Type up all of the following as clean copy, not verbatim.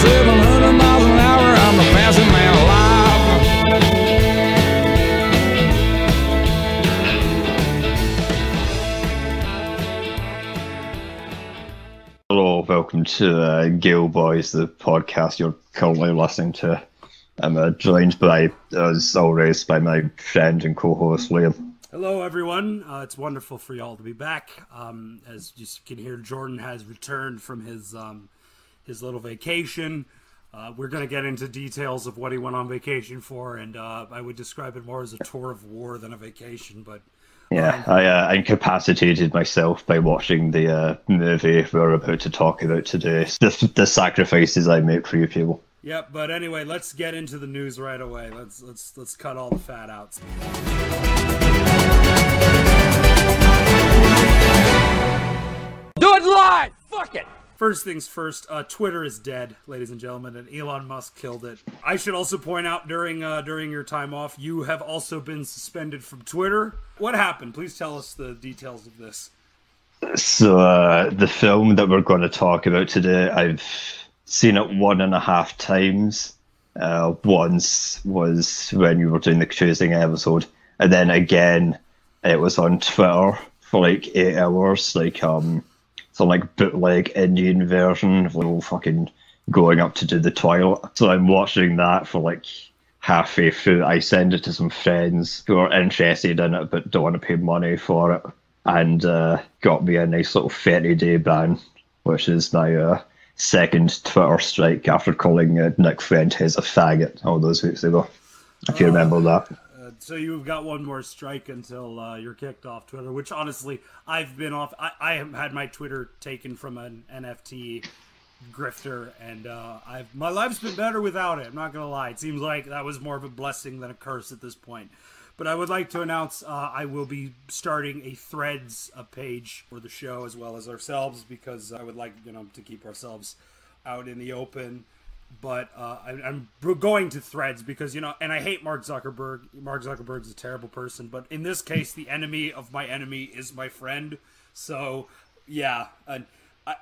700 miles an hour, I'm the fastest man alive. Hello, welcome to Gilboys, the podcast you're currently listening to. I'm joined by, as always, by my friend and co-host Liam. Hello, everyone. It's wonderful for y'all to be back. As you can hear, Jordan has returned from his little vacation. We're going to get into details of what he went on vacation for, and I would describe it more as a tour of war than a vacation. But yeah, I incapacitated myself by watching the movie we're about to talk about today. The sacrifices I make for you people. Yep, but anyway, let's get into the news right away. Let's cut all the fat out. Do it live! Fuck it! First things first, Twitter is dead, ladies and gentlemen, and Elon Musk killed it. I should also point out, during your time off, you have also been suspended from Twitter. What happened? Please tell us the details of this. So, the film that we're going to talk about today, I've seen it 1.5 times. Once was when you were doing the choosing episode, and then again, it was on Twitter for like 8 hours, like some like bootleg Indian version of little fucking going up to do the toilet. So I'm watching that for like halfway through. I send it to some friends who are interested in it but don't want to pay money for it, and got me a nice little 30-day ban, which is my second Twitter strike after calling Nick Fuentes a faggot all those weeks ago, if you remember that. So you've got one more strike until you're kicked off Twitter, which honestly, I've been off. I have had my Twitter taken from an NFT grifter, and my life's been better without it. I'm not going to lie. It seems like that was more of a blessing than a curse at this point. But I would like to announce I will be starting a Threads page for the show as well as ourselves, because I would like to keep ourselves out in the open. But I'm going to Threads because, and I hate Mark Zuckerberg. Mark Zuckerberg's a terrible person. But in this case, the enemy of my enemy is my friend. So, yeah,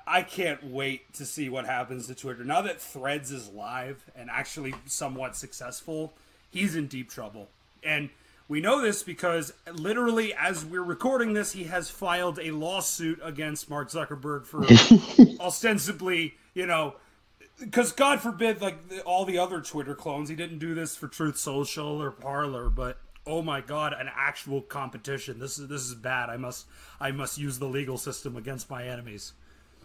I can't wait to see what happens to Twitter. Now that Threads is live and actually somewhat successful, he's in deep trouble. And we know this because literally as we're recording this, he has filed a lawsuit against Mark Zuckerberg for ostensibly, because God forbid, all the other Twitter clones, he didn't do this for Truth Social or Parler, but oh my God, an actual competition. This is bad. I must use the legal system against my enemies.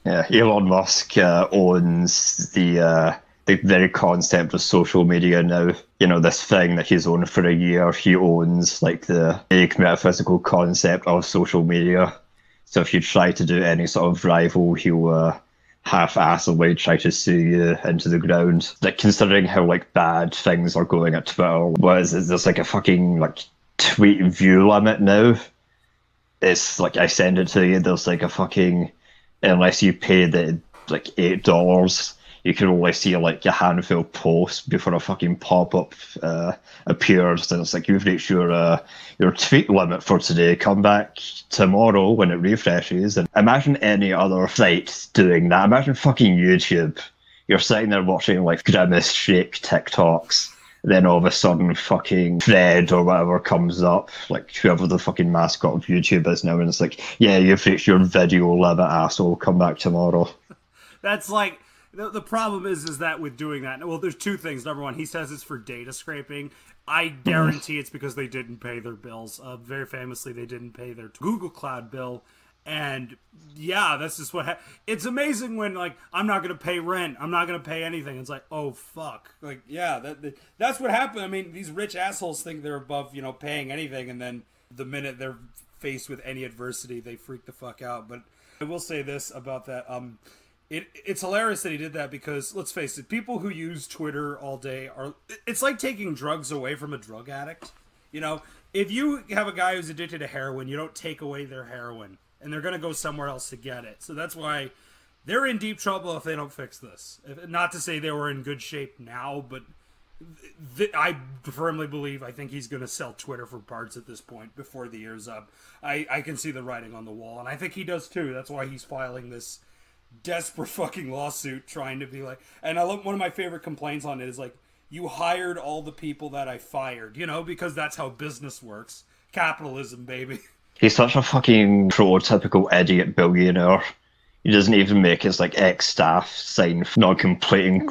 Yeah, Elon Musk owns the very concept of social media now. This thing that he's owned for a year, he owns the big metaphysical concept of social media. So if you try to do any sort of rival, he'll half-assedly try to sue you into the ground. Considering how bad things are going at Twitter, there's a fucking tweet view limit now. It's I send it to you, there's a fucking, unless you pay the $8, you can only see a handful of posts before a fucking pop-up appears, and it's you've reached your tweet limit for today. Come back tomorrow when it refreshes. And imagine any other site doing that. Imagine fucking YouTube. You're sitting there watching grimace shake TikToks, then all of a sudden fucking Fred or whatever comes up, whoever the fucking mascot of YouTube is now, and it's yeah, you've reached your video limit, asshole. Come back tomorrow. That's The problem is that with doing that, well, there's two things. Number one, he says it's for data scraping. I guarantee it's because they didn't pay their bills. Very famously, they didn't pay their Google Cloud bill. And yeah, that's just what it's amazing when I'm not going to pay rent. I'm not going to pay anything. It's oh, fuck. Yeah, that's what happened. I mean, these rich assholes think they're above, paying anything. And then the minute they're faced with any adversity, they freak the fuck out. But I will say this about that. It's hilarious that he did that because, let's face it, people who use Twitter all day are... It's like taking drugs away from a drug addict. If you have a guy who's addicted to heroin, you don't take away their heroin. And they're going to go somewhere else to get it. So that's why they're in deep trouble if they don't fix this. Not to say they were in good shape now, but I firmly believe, I think he's going to sell Twitter for parts at this point before the year's up. I can see the writing on the wall. And I think he does too. That's why he's filing this desperate fucking lawsuit trying to be like, and I love, one of my favorite complaints on it is like, you hired all the people that I fired, you know, because that's how business works. Capitalism, baby. He's such a fucking prototypical idiot billionaire. He doesn't even make his, like, ex-staff sign for not completing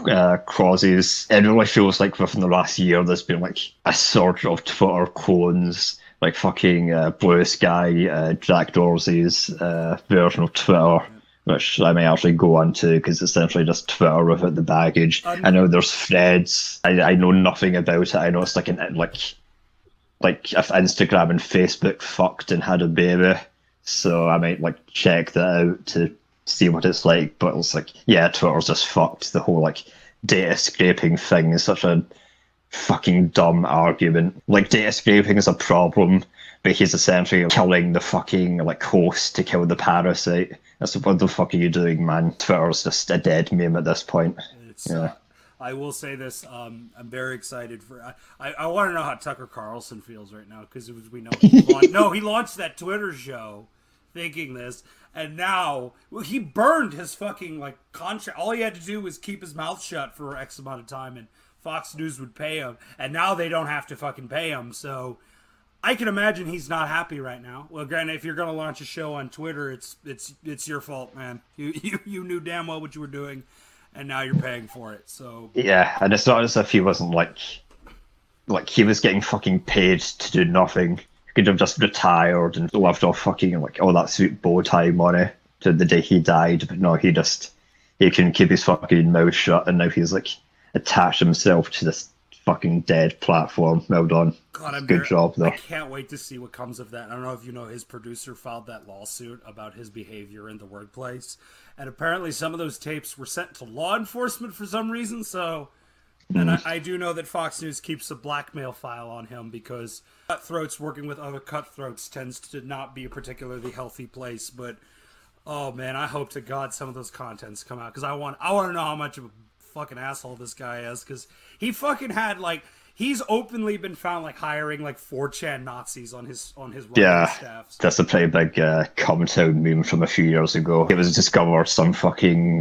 clauses. It really feels like within the last year there's been, like, a surge of Twitter clones, like fucking Blue Sky, Jack Dorsey's version of Twitter, which I may actually go on to because it's essentially just Twitter without the baggage. I know there's Threads. I know nothing about it. I know it's like an, like if Instagram and Facebook fucked and had a baby, so I might like check that out to see what it's like. But it's like, yeah, Twitter's just fucked. The whole like data scraping thing is such a fucking dumb argument. Like, data scraping is a problem, but he's essentially killing the fucking like host to kill the parasite. That's what the fuck are you doing, man? Twitter's just a dead meme at this point. I will say this, I'm very excited for... I want to know how Tucker Carlson feels right now, because we know he he launched that Twitter show thinking this, and now he burned his fucking like contract. All he had to do was keep his mouth shut for X amount of time, and Fox News would pay him, and now they don't have to fucking pay him, so... I can imagine he's not happy right now. Well, granted, if you're going to launch a show on Twitter, it's your fault, man. You knew damn well what you were doing, and now you're paying for it. So yeah, and it's not as if he wasn't like he was getting fucking paid to do nothing. He could have just retired and lived off fucking like all that sweet bow tie money to the day he died. But no, he couldn't keep his fucking mouth shut, and now he's like attached himself to this fucking dead platform. Well done. God, good job though. I can't wait to see what comes of that. I don't know if you know, his producer filed that lawsuit about his behavior in the workplace, and apparently some of those tapes were sent to law enforcement for some reason. So, and I do know that Fox News keeps a blackmail file on him, because cutthroats working with other cutthroats tends to not be a particularly healthy place. But oh man, I hope to God some of those contents come out, because I want to know how much of a fucking asshole this guy is, because he fucking had like, he's openly been found like hiring like 4chan Nazis on his staff. So that's a pretty big Comtown meme from a few years ago. It was discovered some fucking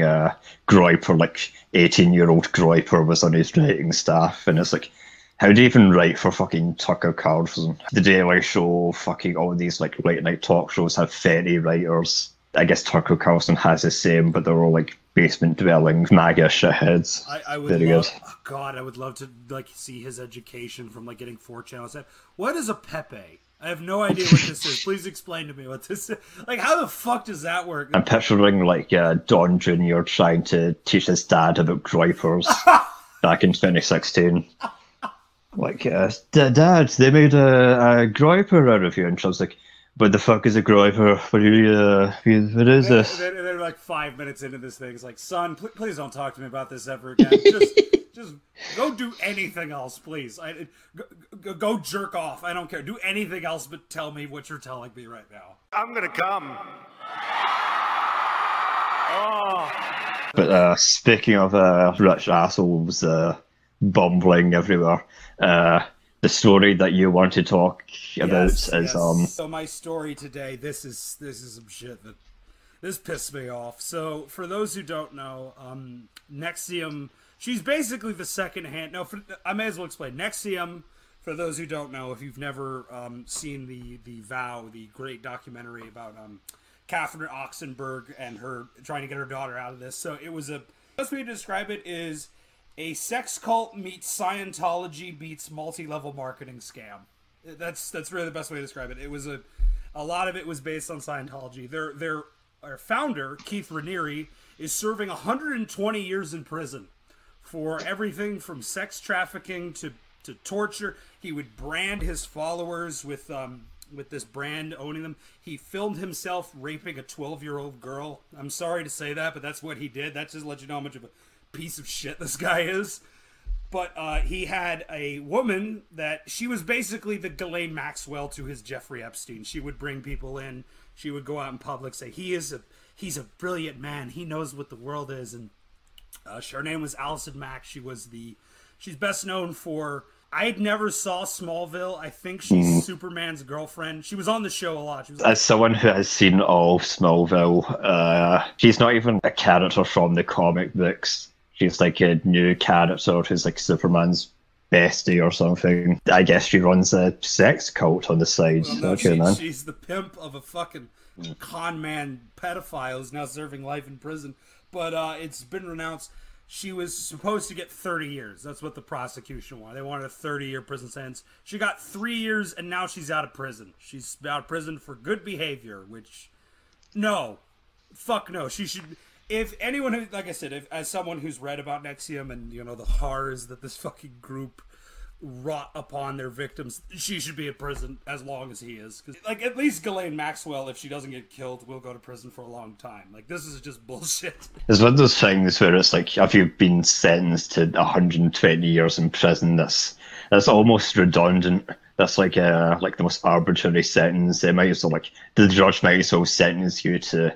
Groyper, like 18-year-old Groyper was on his writing staff, and it's like, how do you even write for fucking Tucker Carlson? The Daily Show, fucking all these like late night talk shows have 30 writers. I guess Tucker Carlson has the same, but they're all like basement dwelling MAGA shitheads. I would love to like see his education from like getting 4chan. What is a Pepe? I have no idea what this is. Please explain to me what this is. Like, how the fuck does that work? I'm picturing like Don Jr. trying to teach his dad about Groypers back in 2016. Like, Dad, they made a Groyper out of you. And she was like, what the fuck is a Groyper? What is this? They're like 5 minutes into this thing. It's like, son, please don't talk to me about this ever again. Just go do anything else, please. Go jerk off. I don't care. Do anything else but tell me what you're telling me right now. I'm going to come. Oh. But speaking of rich assholes bumbling everywhere... the story that you want to talk about is So my story today, this is some shit that this pissed me off. So for those who don't know, NXIVM, she's basically the secondhand. I may as well explain NXIVM. For those who don't know, if you've never seen the Vow, the great documentary about Catherine Oxenberg and her trying to get her daughter out of this. So it was best way to describe it is, a sex cult meets Scientology beats multi-level marketing scam. That's really the best way to describe it. It was a lot of it was based on Scientology. Our founder, Keith Raniere, is serving 120 years in prison for everything from sex trafficking to torture. He would brand his followers with this brand owning them. He filmed himself raping a 12-year-old girl. I'm sorry to say that, but that's what he did. That just lets you know how much of a piece of shit this guy is. But he had a woman that she was basically the Ghislaine Maxwell to his Jeffrey Epstein. She would bring people in, she would go out in public, say he's a brilliant man, he knows what the world is. And her name was Allison Mack. She's best known for I never saw Smallville. I think she's Superman's girlfriend. She was on the show a lot. She was as someone who has seen all of Smallville, she's not even a character from the comic books. She's like a new character who's like Superman's bestie or something. I guess she runs a sex cult on the side. Well, no, she's the pimp of a fucking con man pedophile who's now serving life in prison. But it's been renounced. She was supposed to get 30 years. That's what the prosecution wanted. They wanted a 30-year prison sentence. She got 3 years, and now she's out of prison. She's out of prison for good behavior, which, no. Fuck no. She should, if anyone, who, like I said, if, as someone who's read about NXIVM and, you know, the horrors that this fucking group wrought upon their victims, she should be in prison as long as he is. 'Cause, like, at least Ghislaine Maxwell, if she doesn't get killed, will go to prison for a long time. Like, this is just bullshit. It's one of those things where it's like, if you've been sentenced to 120 years in prison, that's almost redundant. That's like the most arbitrary sentence. They might as well, like, the judge might as well sentence you to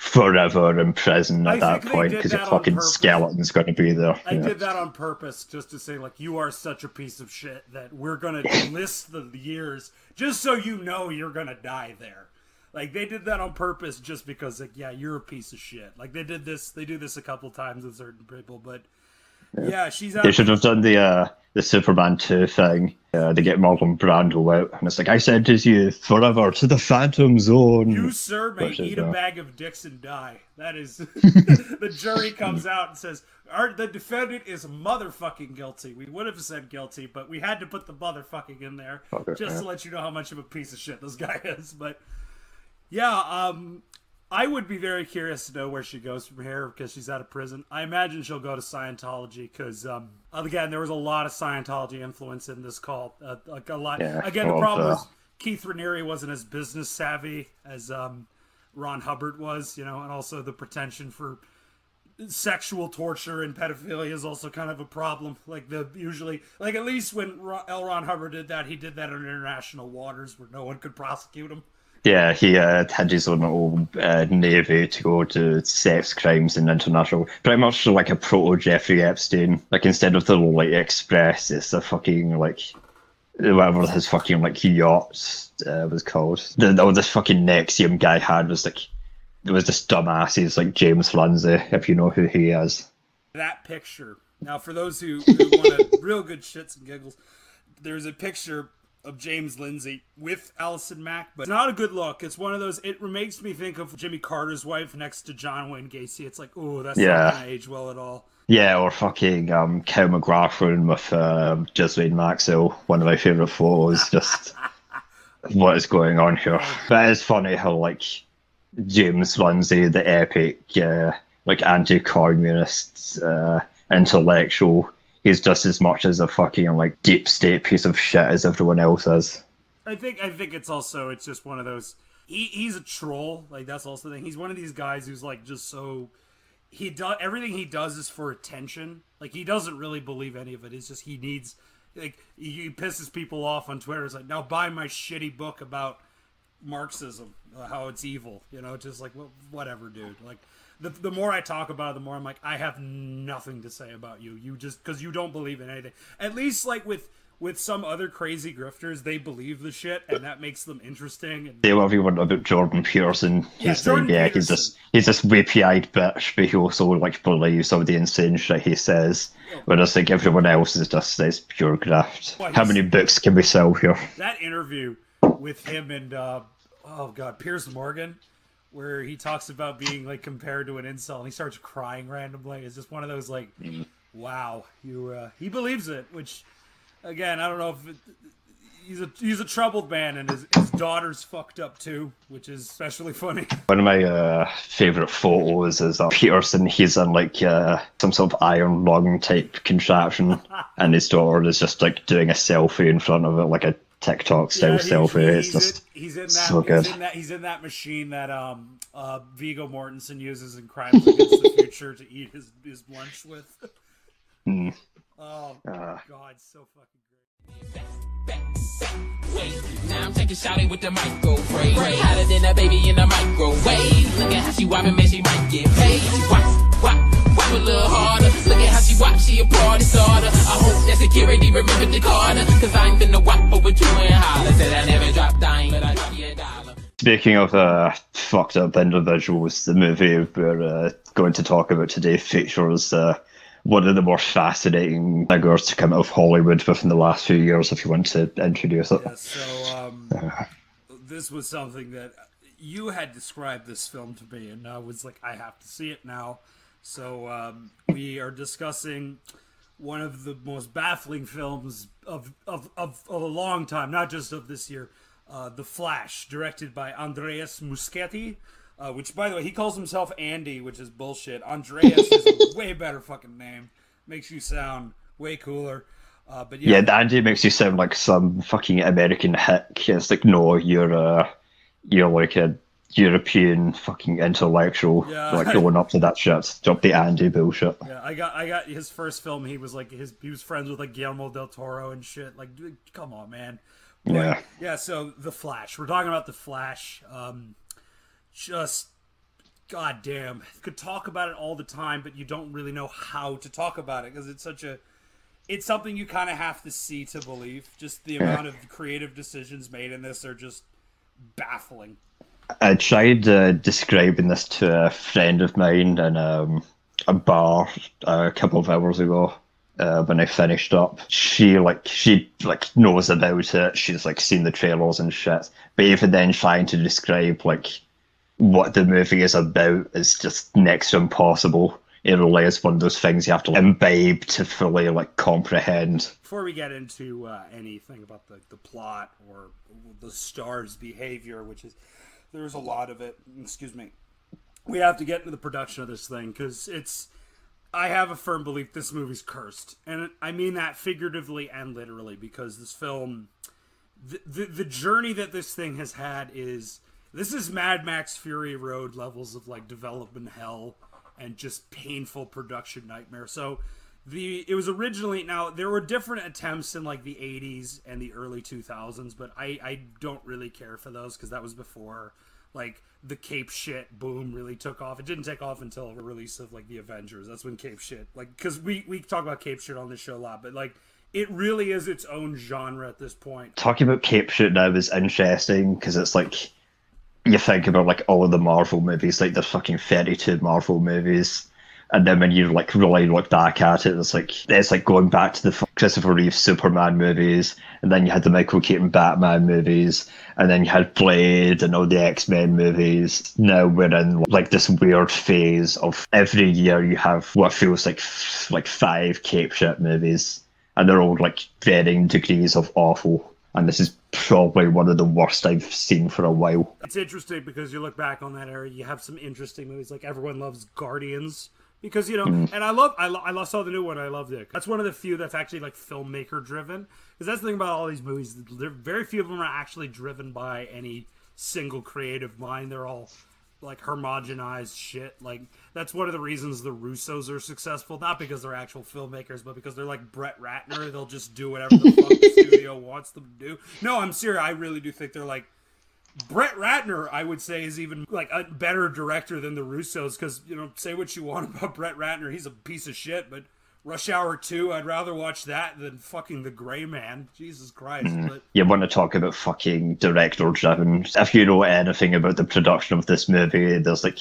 forever in prison at that point, because your fucking skeleton's going to be there. I did that on purpose, just to say, like, you are such a piece of shit that we're going to list the years just so you know you're going to die there. Like, they did that on purpose just because, like, yeah, you're a piece of shit. Like, they did this, they do this a couple times with certain people, but yeah, she's out. They should have done the Superman 2 thing. They get Marlon Brando out, and it's like, I sentence you forever to the Phantom Zone. You, sir, may eat a bag of dicks and die. That is, the jury comes out and says, the defendant is motherfucking guilty. We would have said guilty, but we had to put the motherfucking in there to let you know how much of a piece of shit this guy is. But yeah, I would be very curious to know where she goes from here, because she's out of prison. I imagine she'll go to Scientology, because, again, there was a lot of Scientology influence in this call. Like a lot. Yeah, again, the problem is Keith Raniere wasn't as business savvy as Ron Hubbard was, you know, and also the pretension for sexual torture and pedophilia is also kind of a problem. Like, at least when L. Ron Hubbard did that, he did that in international waters where no one could prosecute him. Yeah, he had his own little navy to go to sex crimes and international. Pretty much like a proto-Jeffrey Epstein. Like, instead of the like Express, it's a fucking, like, whatever his fucking, like, yacht was called. This fucking NXIVM guy had was, like, it was this dumbass. He's, like, James Lindsay, if you know who he is. That picture. Now, for those who want a real good shits and giggles, there's a picture of James Lindsay with Allison Mack, but it's not a good look. It's one of those, it makes me think of Jimmy Carter's wife next to John Wayne Gacy. It's like, oh, that's not going to age well at all. Yeah, or fucking Kel McLaughlin with Ghislaine Maxwell, one of my favourite photos, just what is going on here. But it's funny how, like, James Lindsay, the epic, like, anti-communist intellectual, he's just as much as a fucking, like, deep state piece of shit as everyone else is. I think it's also, it's just one of those, he's a troll. Like, that's also the thing. He's one of these guys who's, like, just so, everything he does is for attention. Like, he doesn't really believe any of it. It's just, he needs, like, he pisses people off on Twitter. It's like, now buy my shitty book about Marxism, how it's evil, you know, just like, well, whatever, dude. Like, The more I talk about it, the more I'm like, I have nothing to say about you. You just, because you don't believe in anything. At least, like, with some other crazy grifters, they believe the shit, and that makes them interesting. They love everyone about Jordan Peterson. Peterson. He's this weepy-eyed bitch, but he also, like, believes all the insane shit he says. Yeah. Whereas, like, everyone else is just this pure graft. How many books can we sell here? That interview with him and, Piers Morgan, where he talks about being, like, compared to an incel, and he starts crying randomly. It's just one of those, like, wow, you. He believes it, which, again, I don't know if he's a troubled man, and his daughter's fucked up too, which is especially funny. One of my favorite photos is Peterson. He's in, like, some sort of iron lung type contraption, and his daughter is just, like, doing a selfie in front of it, like a TikTok style selfie. It's just so good. He's in that machine that Viggo Mortensen uses in Crimes Against the Future to eat his lunch with. Oh God, so fucking great. Wait, now I'm taking shawty with the microwave. Hotter than a baby in a microwave. Look at how she whopping, man, she might get paid. She whop, whop, whop a little harder. Look at how she whop, she a party starter. I hope that security remember the corner, cause I ain't finna whop over you and holler. Said I never dropped dying, but I dropped you a dollar. Speaking of fucked up individuals, the movie we're going to talk about today features one of the more fascinating figures to come out of Hollywood within the last few years, if you want to introduce it. Yeah, so this was something that you had described this film to me, and I was like, I have to see it now. So we are discussing one of the most baffling films of a long time, not just of this year, The Flash, directed by Andreas Muschietti, which, by the way, he calls himself Andy, which is bullshit. Andreas is a way better fucking name. Makes you sound way cooler. But yeah, the Andy makes you sound like some fucking American hick. It's like, no, you're like a European fucking intellectual, yeah. Like going up to that shit. Drop the Andy bullshit. Yeah, I got his first film. He was like he was friends with like Guillermo del Toro and shit. Like, dude, come on, man. But, yeah. So The Flash. We're talking about The Flash. Just goddamn, could talk about it all the time, but you don't really know how to talk about it because it's something you kind of have to see to believe. Just the amount of creative decisions made in this are just baffling. I tried describing this to a friend of mine in a bar a couple of hours ago when I finished up. She knows about it. She's like seen the trailers and shit. But even then, trying to describe like what the movie is about is just next to impossible. It really is one of those things you have to like, imbibe to fully like comprehend. Before we get into anything about the plot or the star's behavior, which is... There's a lot of it. Excuse me. We have to get into the production of this thing because it's... I have a firm belief this movie's cursed. And I mean that figuratively and literally because this film... The journey that this thing has had is... This is Mad Max Fury Road levels of like development hell and just painful production nightmare. So it was originally... Now, there were different attempts in like the 80s and the early 2000s, but I don't really care for those because that was before like the cape shit boom really took off. It didn't take off until the release of like the Avengers. That's when cape shit... Like, because we talk about cape shit on this show a lot, but like... It really is its own genre at this point. Talking about cape shit now is interesting because it's like... You think about like all of the Marvel movies, like the fucking 32 Marvel movies, and then when you like really look back at it, it's like going back to the Christopher Reeve Superman movies, and then you had the Michael Keaton Batman movies, and then you had Blade and all the X-Men movies. Now we're in like this weird phase of every year you have what feels like five cape shit movies, and they're all like varying degrees of awful. And this is probably one of the worst I've seen for a while. It's interesting because you look back on that era, you have some interesting movies. Like everyone loves Guardians because, you know, and I saw the new one. I loved it. That's one of the few that's actually like filmmaker driven. Because that's the thing about all these movies. Very few of them are actually driven by any single creative mind. They're all like homogenized shit. Like that's one of the reasons the Russos are successful. Not because they're actual filmmakers, but because they're like Brett Ratner. They'll just do whatever the fuck the studio wants them to do. No, I'm serious. I really do think they're like Brett Ratner. I would say is even like a better director than the Russos because, you know, say what you want about Brett Ratner, he's a piece of shit. But Rush Hour 2, I'd rather watch that than fucking The Gray Man. Jesus Christ. But... You want to talk about fucking director-driven. If you know anything about the production of this movie, there's like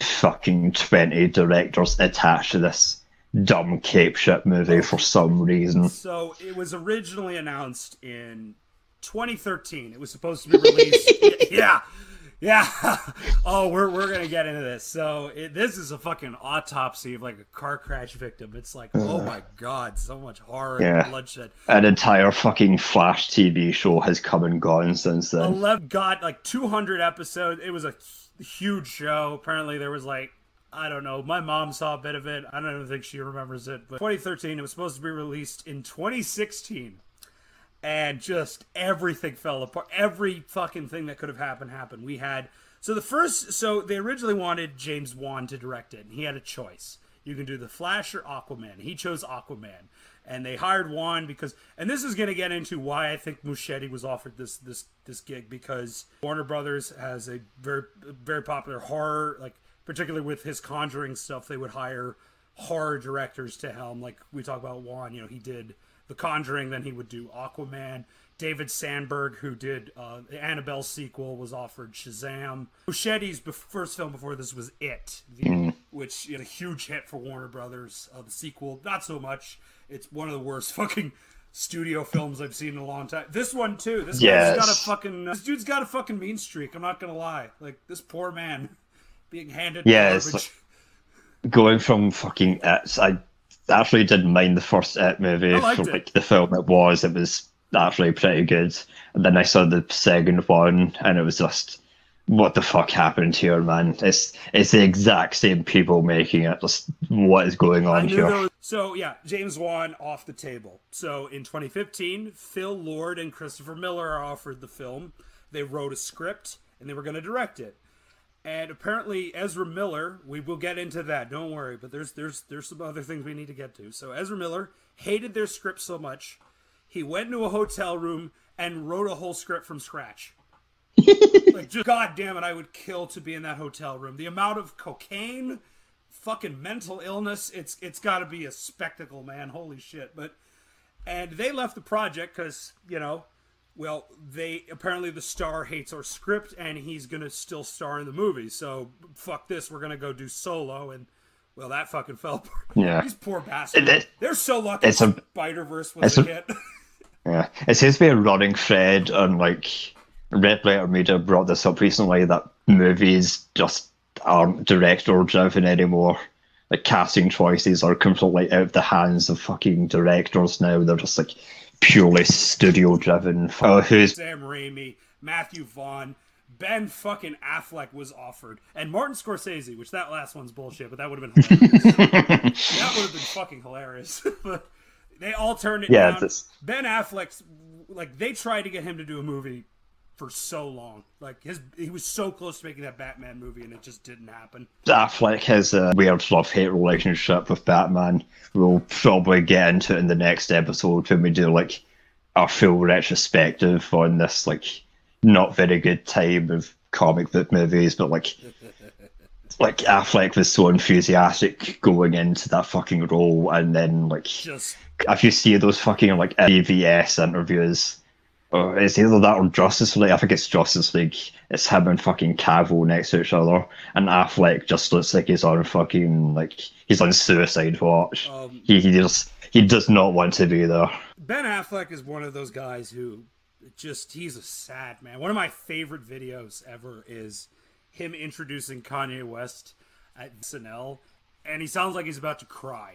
fucking 20 directors attached to this dumb cape shit movie for some reason. So it was originally announced in 2013. It was supposed to be released... Yeah. Oh, we're going to get into this. So this is a fucking autopsy of like a car crash victim. It's like, oh my God, so much horror and bloodshed. An entire fucking Flash TV show has come and gone since then. 11 got like 200 episodes. It was a huge show. Apparently there was like, I don't know. My mom saw a bit of it. I don't even think she remembers it. But 2013, it was supposed to be released in 2016. And just everything fell apart. Every fucking thing that could have happened. We had... So they originally wanted James Wan to direct it. And he had a choice. You can do The Flash or Aquaman. He chose Aquaman. And they hired Wan because... And this is going to get into why I think Muschietti was offered this gig. Because Warner Brothers has a very, very popular horror... Like, particularly with his Conjuring stuff, they would hire horror directors to helm. Like, we talk about Wan. You know, he did... The Conjuring, then he would do Aquaman. David Sandberg, who did the Annabelle sequel, was offered Shazam. Buschetti's first film before this was It, which had a huge hit for Warner Brothers. The sequel, not so much. It's one of the worst fucking studio films I've seen in a long time. This one, too. This guy's got a fucking... this dude's got a fucking mean streak, I'm not gonna lie. Like, this poor man being handed garbage. Like going from fucking It. I actually didn't mind the first It movie. I liked it. Like, the film it was. It was... actually pretty good, and then I saw the second one and it was just, what the fuck happened here, man? It's the exact same people making it. Just what is going on here? So yeah, James Wan off the table. So in 2015, Phil Lord and Christopher Miller are offered the film. They wrote a script and they were going to direct it, and apparently Ezra Miller, we will get into that, don't worry, but there's some other things we need to get to. So Ezra Miller hated their script so much he went into a hotel room and wrote a whole script from scratch. Like, just, God damn it, I would kill to be in that hotel room. The amount of cocaine, fucking mental illness, it's got to be a spectacle, man. Holy shit. But, and they left the project because, you know, well, they apparently the star hates our script and he's going to still star in the movie. So, fuck this, we're going to go do solo. And, well, that fucking fell apart. Yeah. These poor bastards. They're so lucky Spider-Verse was a hit. Yeah, it seems to be a running thread on, like, Red Letter Media brought this up recently, that movies just aren't director-driven anymore. Like, casting choices are completely out of the hands of fucking directors now. They're just, like, purely studio-driven. Oh, who's... Sam Raimi, Matthew Vaughn, Ben fucking Affleck was offered, and Martin Scorsese, which that last one's bullshit, but that would have been hilarious. That would have been fucking hilarious. But... they all turned it down. Ben Affleck's, like, they tried to get him to do a movie for so long. Like, he was so close to making that Batman movie, and it just didn't happen. Affleck has a weird love-hate relationship with Batman. We'll probably get into it in the next episode when we do, like, our full retrospective on this, like, not very good time of comic book movies, but, like... like, Affleck was so enthusiastic going into that fucking role, and then, like, just... if you see those fucking, like, AVS interviews, or it's either that or Justice League, I think it's Justice League, it's him and fucking Cavill next to each other, and Affleck just looks like he's on fucking, like, he's on suicide watch. He does not want to be there. Ben Affleck is one of those guys who just, he's a sad man. One of my favorite videos ever is... him introducing Kanye West at SNL, and he sounds like he's about to cry.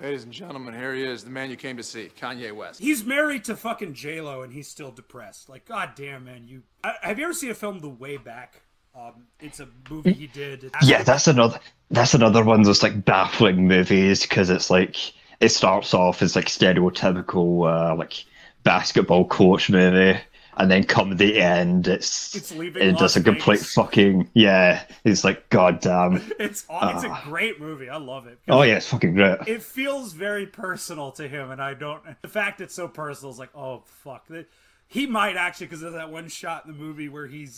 Ladies and gentlemen, here he is, the man you came to see, Kanye West. He's married to fucking J-Lo, and he's still depressed. Like, goddamn, man, you... have you ever seen a film, The Way Back? It's a movie he did. Yeah, that's another one of those, like, baffling movies, because it's, like, it starts off as, like, stereotypical, like, basketball coach movie. And then come the end, it's just a complete fucking, yeah, it's like, goddamn. It's a great movie. I love it. Oh, yeah, it's fucking great. It feels very personal to him, and the fact it's so personal is like, oh, fuck. He might actually, because there's that one shot in the movie where he's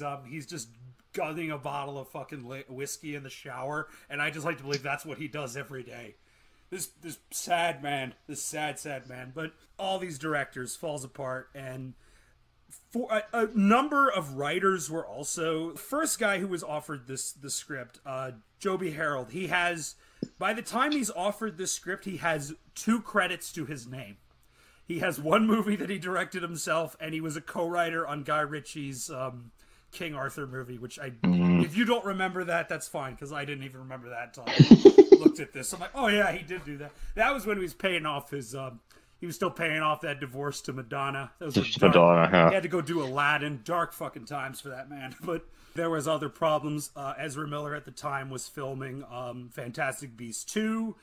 just gunning a bottle of fucking whiskey in the shower, and I just like to believe that's what he does every day. This sad man, this sad, sad man. But all these directors falls apart, and... for a number of writers were also... the first guy who was offered the script, Joby Harold, he has... by the time he's offered this script, he has 2 credits to his name. He has one movie that he directed himself, and he was a co-writer on Guy Ritchie's King Arthur movie, which I... if you don't remember that, that's fine, because I didn't even remember that until I looked at this. I'm like, oh yeah, he did do that. That was when he was paying off his... he was still paying off that divorce to Madonna. Yeah. He had to go do Aladdin. Dark fucking times for that man. But there was other problems. Ezra Miller at the time was filming Fantastic Beasts 2.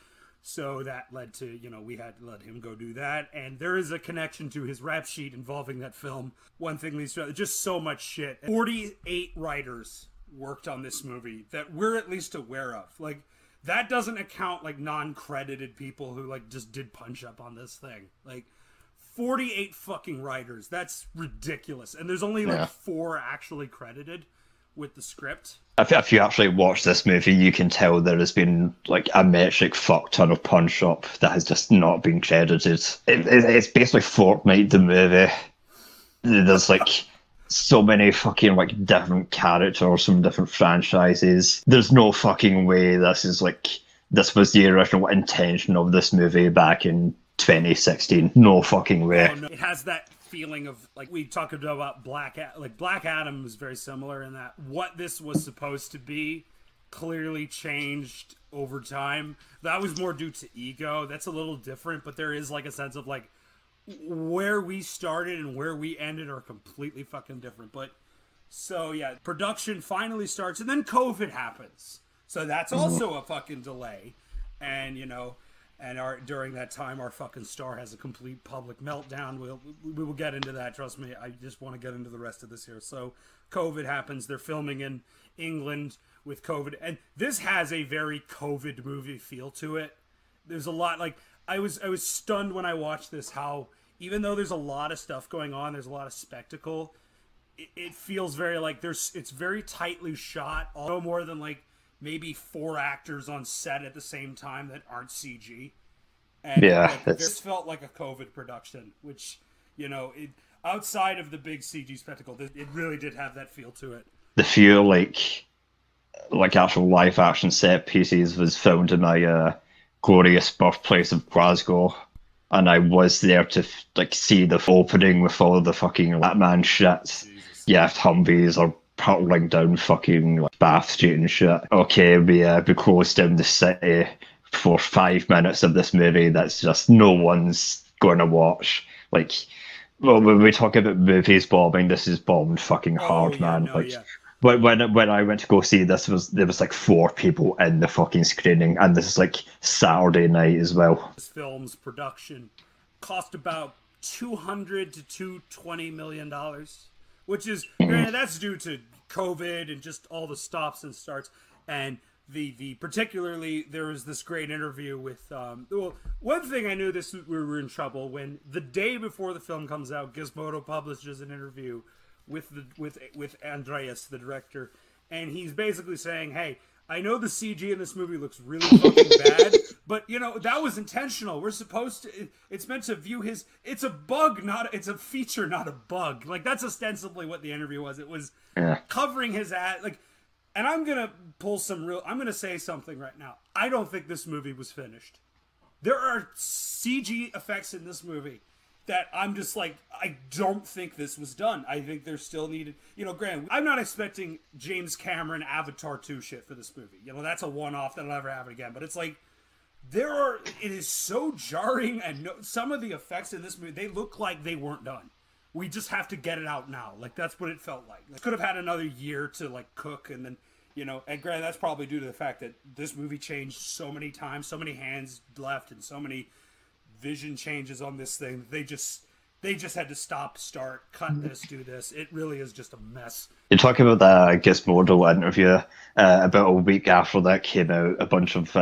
So that led to, you know, we had to let him go do that. And there is a connection to his rap sheet involving that film. One thing leads to another. Just so much shit. 48 writers worked on this movie that we're at least aware of. Like... that doesn't account, like, non-credited people who, like, just did punch up on this thing. Like, 48 fucking writers. That's ridiculous. And there's only, like, 4 actually credited with the script. If you actually watch this movie, you can tell there has been like a metric fuck ton of punch up that has just not been credited. It's basically Fortnite the movie. There's like so many fucking like different characters from different franchises. There's no fucking way this was the original intention of this movie back in 2016. No fucking way. Oh, no. It has that feeling of, like, we talked about Black Adam was very similar in that what this was supposed to be clearly changed over time. That was more due to ego. That's a little different, but there is like a sense of like where we started and where we ended are completely fucking different. But so yeah, production finally starts and then COVID happens, so that's also a fucking delay. And you know, and during that time, our fucking star has a complete public meltdown. We will get into that, trust me. I just want to get into the rest of this here. So COVID happens. They're filming in England with COVID. And this has a very COVID movie feel to it. There's a lot, like, I was stunned when I watched this, how even though there's a lot of stuff going on, there's a lot of spectacle, it feels very like it's very tightly shot, although more than like, maybe 4 actors on set at the same time that aren't CG. And yeah, this felt like a COVID production, which, you know, outside of the big CG spectacle, it really did have that feel to it. The few like actual live action set pieces was filmed in my glorious birthplace of Glasgow, and I was there to like see the opening with all of the fucking Batman shit. Jesus. Yeah, Humvees or hurtling down fucking like, Bath Street and shit. Okay, we closed down the city for 5 minutes of this movie. That's just no one's going to watch. Like, well, when we talk about movies bombing, this is bombed fucking hard, man. No, like, yeah. When I went to go see this, there was like 4 people in the fucking screening, and this is like Saturday night as well. This film's production cost about $200 to $220 million. Which is, that's due to COVID and just all the stops and starts. And the particularly, there was this great interview with, well, one thing I knew we were in trouble when the day before the film comes out, Gizmodo publishes an interview with Andreas, the director. And he's basically saying, hey, I know the CG in this movie looks really fucking bad, but, you know, that was intentional. We're supposed to... It's meant to view his... It's a bug, not... It's a feature, not a bug. Like, that's ostensibly what the interview was. It was covering his ass. Like, and I'm going to pull some real... I'm going to say something right now. I don't think this movie was finished. There are CG effects in this movie that I'm just like, I don't think this was done. I think they're still needed. You know, Grant, I'm not expecting James Cameron Avatar 2 shit for this movie. You know, that's a one-off that'll never happen again. But it's like... it is so jarring, and some of the effects in this movie, they look like they weren't done. We just have to get it out now. Like, that's what it felt like. It could have had another year to, like, cook, and then, you know, and granted, that's probably due to the fact that this movie changed so many times, so many hands left, and so many vision changes on this thing. They just had to stop, start, cut this, do this. It really is just a mess. You're talking about the Gizmodo interview. About a week after that came out, a bunch of...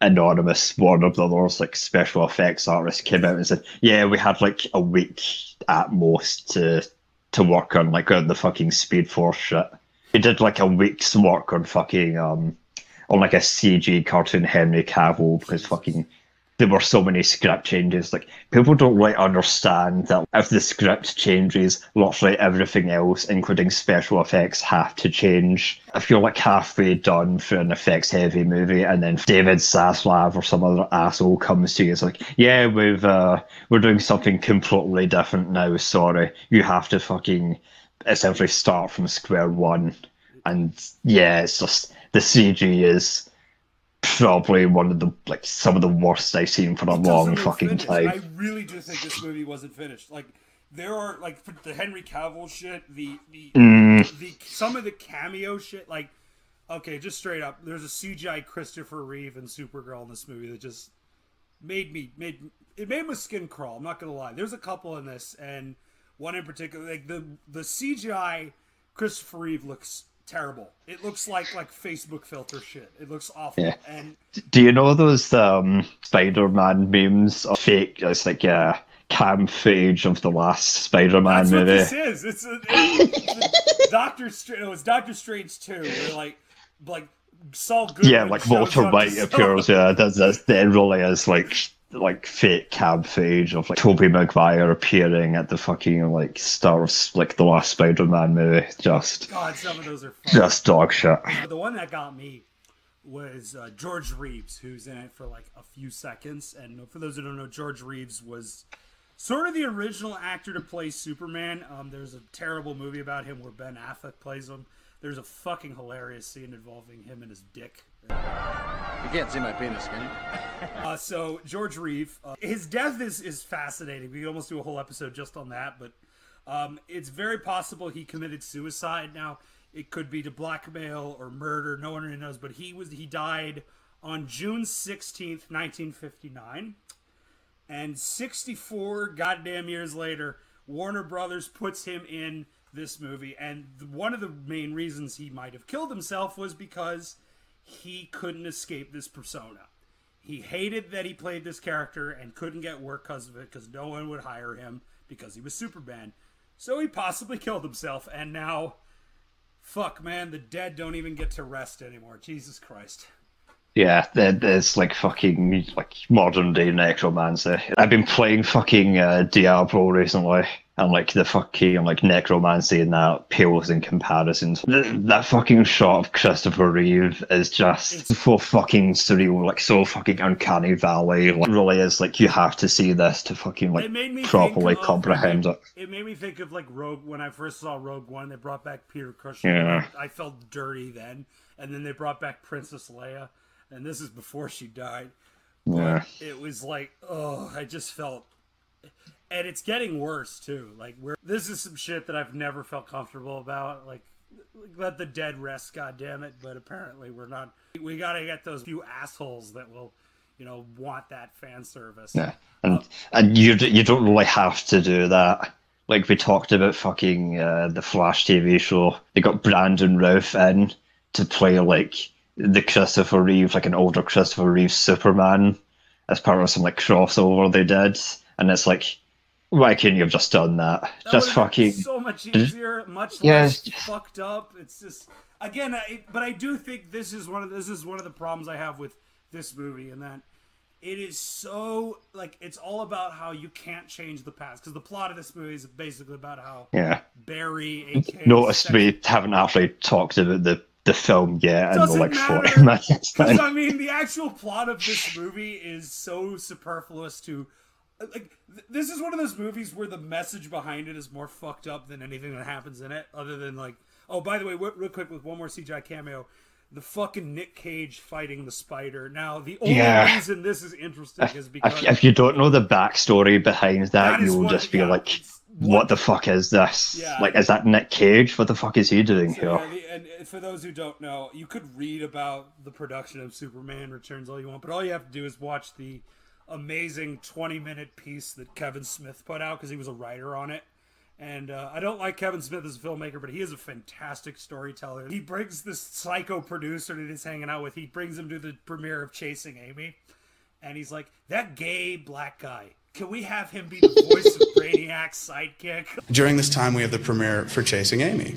anonymous Warner Brothers like special effects artists came out and said, yeah, we had like a week at most to work on like on the fucking Speed Force shit. We did like a week's work on fucking on like a CG cartoon Henry Cavill, because fucking there were so many script changes. Like, people don't really understand that if the script changes, literally everything else, including special effects, have to change. If you're like halfway done for an effects heavy movie and then David Zaslav or some other asshole comes to you, it's like, yeah, we're doing something completely different now, sorry. You have to fucking essentially start from square one. And yeah, it's just, the CG is probably one of the, like, some of the worst I've seen for a long fucking time. I really do think this movie wasn't finished. Like, there are, like, the Henry Cavill shit, the some of the cameo shit, like, okay, just straight up, there's a CGI Christopher Reeve and Supergirl in this movie that just made my skin crawl, I'm not gonna lie. There's a couple in this, and one in particular, like, the CGI Christopher Reeve looks terrible. It looks like Facebook filter shit. It looks awful. Yeah. And do you know those Spider-Man memes of fake? It's like cam footage of the last Spider-Man movie. That's what this is. It's It was Doctor Strange 2, where like Saul Goodman. Yeah, like Walter White appears. Yeah, that really is like fake cab footage of like Tobey Maguire appearing at the fucking like start of like the last Spider-Man movie. Just God, some of those are fun. Just dog shit. The one that got me was George Reeves, who's in it for like a few seconds. And for those who don't know, George Reeves was sort of the original actor to play Superman. There's a terrible movie about him where Ben Affleck plays him. There's a fucking hilarious scene involving him and his dick. You can't see my penis, can you? So George Reeve, his death is fascinating. We could almost do a whole episode just on that, but it's very possible he committed suicide. Now it could be to blackmail or murder. No one really knows, but he died on June 16th, 1959, and 64 goddamn years later, Warner Brothers puts him in this movie. And one of the main reasons he might have killed himself was because he couldn't escape this persona. He hated that he played this character and couldn't get work because of it, because no one would hire him because he was Superman. So he possibly killed himself, and now, fuck, man, the dead don't even get to rest anymore. Jesus Christ. Yeah, there's like fucking like modern day necromancy. I've been playing fucking Diablo recently, and like the fucking like necromancy in that pales in comparison. That fucking shot of Christopher Reeve is just so fucking surreal, like so fucking uncanny valley. Like, really is like you have to see this to fucking like properly comprehend it. It made me think of like Rogue. When I first saw Rogue One, they brought back Peter Cushing. Yeah. I felt dirty then, and then they brought back Princess Leia, and this is before she died. Yeah. It was like, oh, I just felt. And it's getting worse too. Like, this is some shit that I've never felt comfortable about. Like, let the dead rest, goddammit. But apparently, we're not. We gotta get those few assholes that will, you know, want that fan service. Yeah, and you don't really have to do that. Like we talked about, fucking the Flash TV show. They got Brandon Routh in to play like the Christopher Reeve, like an older Christopher Reeve Superman, as part of some like crossover they did, and it's like. Why couldn't you have just done that? That just fucking so much easier, much less fucked up. It's just again, but I do think this is one of the problems I have with this movie, and that it is so like it's all about how you can't change the past, because the plot of this movie is basically about how Barry. AKA Notice we haven't actually talked about the film yet, and we're like 40 minutes. Because I mean, the actual plot of this movie is so superfluous to. Like, this is one of those movies where the message behind it is more fucked up than anything that happens in it, other than like, oh, by the way, real quick with one more CGI cameo, the fucking Nick Cage fighting the spider. Now, the only reason this is interesting is because... If you don't know the backstory behind that you'll just be like, what the fuck is this? Yeah. Like, is that Nick Cage? What the fuck is he doing here? Yeah, and for those who don't know, you could read about the production of Superman Returns all you want, but all you have to do is watch the amazing 20-minute piece that Kevin Smith put out because he was a writer on it. And I don't like Kevin Smith as a filmmaker, but he is a fantastic storyteller. He brings this psycho producer that he's hanging out with. He brings him to the premiere of Chasing Amy. And he's like, that gay black guy, can we have him be the voice of Brainiac's sidekick? During this time, we have the premiere for Chasing Amy.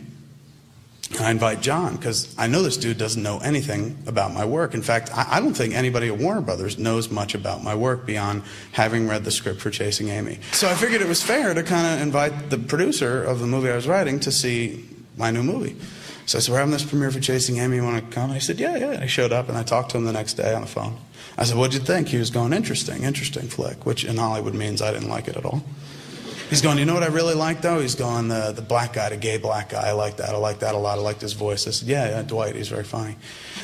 I invite John, because I know this dude doesn't know anything about my work. In fact, I don't think anybody at Warner Brothers knows much about my work beyond having read the script for Chasing Amy. So I figured it was fair to kind of invite the producer of the movie I was writing to see my new movie. So I said, we're having this premiere for Chasing Amy, you want to come? And he said, yeah. And I showed up, and I talked to him the next day on the phone. I said, what'd you think? He was going, interesting flick, which in Hollywood means I didn't like it at all. He's going, you know what I really like, though? He's going, the black guy, the gay black guy. I like that a lot. I liked his voice. I said, yeah, Dwight, he's very funny.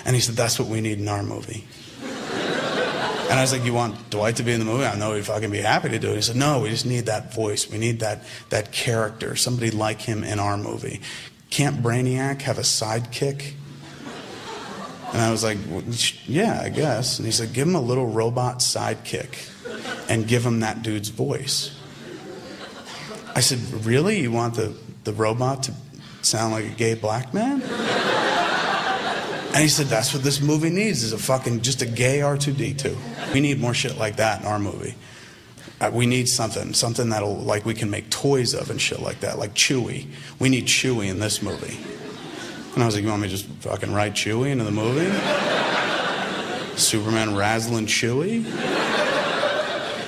And he said, that's what we need in our movie. And I was like, you want Dwight to be in the movie? I know he'd fucking be happy to do it. He said, no, we just need that voice. We need that character, somebody like him in our movie. Can't Brainiac have a sidekick? And I was like, well, yeah, I guess. And he said, give him a little robot sidekick and give him that dude's voice. I said, really? You want the robot to sound like a gay black man? And he said, that's what this movie needs, is a fucking, just a gay R2-D2. We need more shit like that in our movie. We need something that'll, like, we can make toys of and shit like that, like Chewie. We need Chewie in this movie. And I was like, you want me to just fucking write Chewie into the movie? Superman razzling Chewie?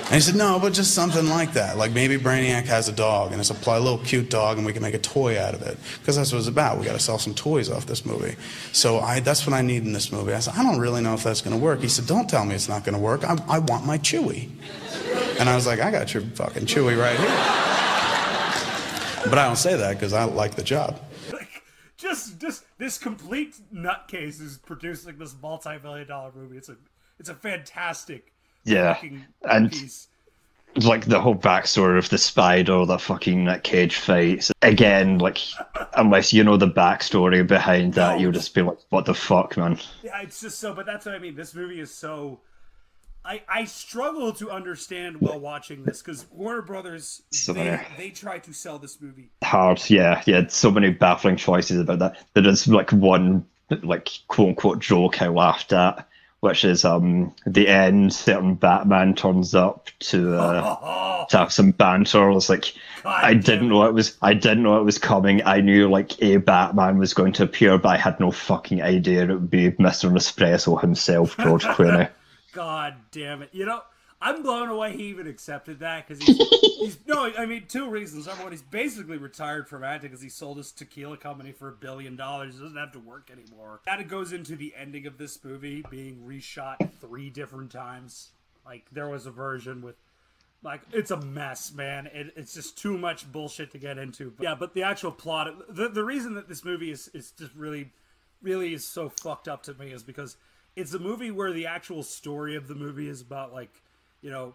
And he said, no, but just something like that. Like, maybe Brainiac has a dog, and it's a little cute dog, and we can make a toy out of it. Because that's what it's about. We got to sell some toys off this movie. So that's what I need in this movie. I said, I don't really know if that's going to work. He said, don't tell me it's not going to work. I want my Chewie. And I was like, I got your fucking Chewie right here. But I don't say that because I like the job. Just this complete nutcase is producing this multi-million-dollar movie. It's a fantastic. Yeah, and piece. Like the whole backstory of the spider, the fucking cage fights. Again, like, unless you know the backstory behind that, no. You'll just be like, what the fuck, man? Yeah, it's just so, but that's what I mean. This movie is so, I struggle to understand while watching this, because Warner Brothers, they try to sell this movie. Hard, yeah, so many baffling choices about that. There is, like, one, like, quote-unquote joke I laughed at, which is the end. Certain Batman turns up to have some banter. It's like, God, I didn't know it was coming. I knew, like, a Batman was going to appear, but I had no fucking idea it would be Mr. Nespresso himself, George Clooney. God damn it! You know, I'm blown away he even accepted that, because he's no. I mean, two reasons. Number one, he's basically retired from acting because he sold his tequila company for $1 billion. He doesn't have to work anymore. That goes into the ending of this movie being reshot 3 different times. Like, there was a version with, like, it's a mess, man. It's just too much bullshit to get into. But, yeah, but the actual plot, the reason that this movie is just really, really is so fucked up to me is because it's a movie where the actual story of the movie is about, like, you know,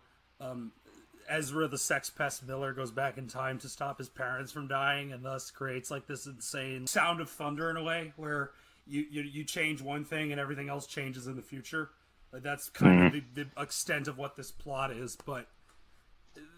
Ezra the sex pest Miller goes back in time to stop his parents from dying, and thus creates, like, this insane Sound of Thunder in a way, where you change one thing and everything else changes in the future. Like, that's kind of the extent of what this plot is. But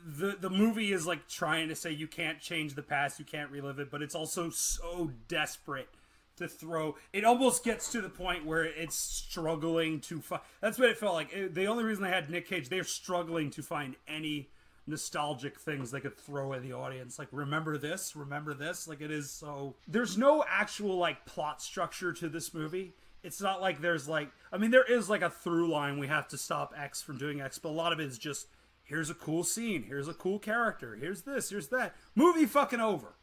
the movie is, like, trying to say you can't change the past, you can't relive it, but it's also so desperate to throw. It almost gets to the point where it's struggling to find. That's what it felt like. The only reason they had Nick Cage, they're struggling to find any nostalgic things they could throw at the audience. Like, remember this? Like, it is so. There's no actual, like, plot structure to this movie. It's not like there's, like, I mean, there is, like, a through line. We have to stop X from doing X, but a lot of it is just, here's a cool scene, here's a cool character, here's this, here's that. Movie fucking over.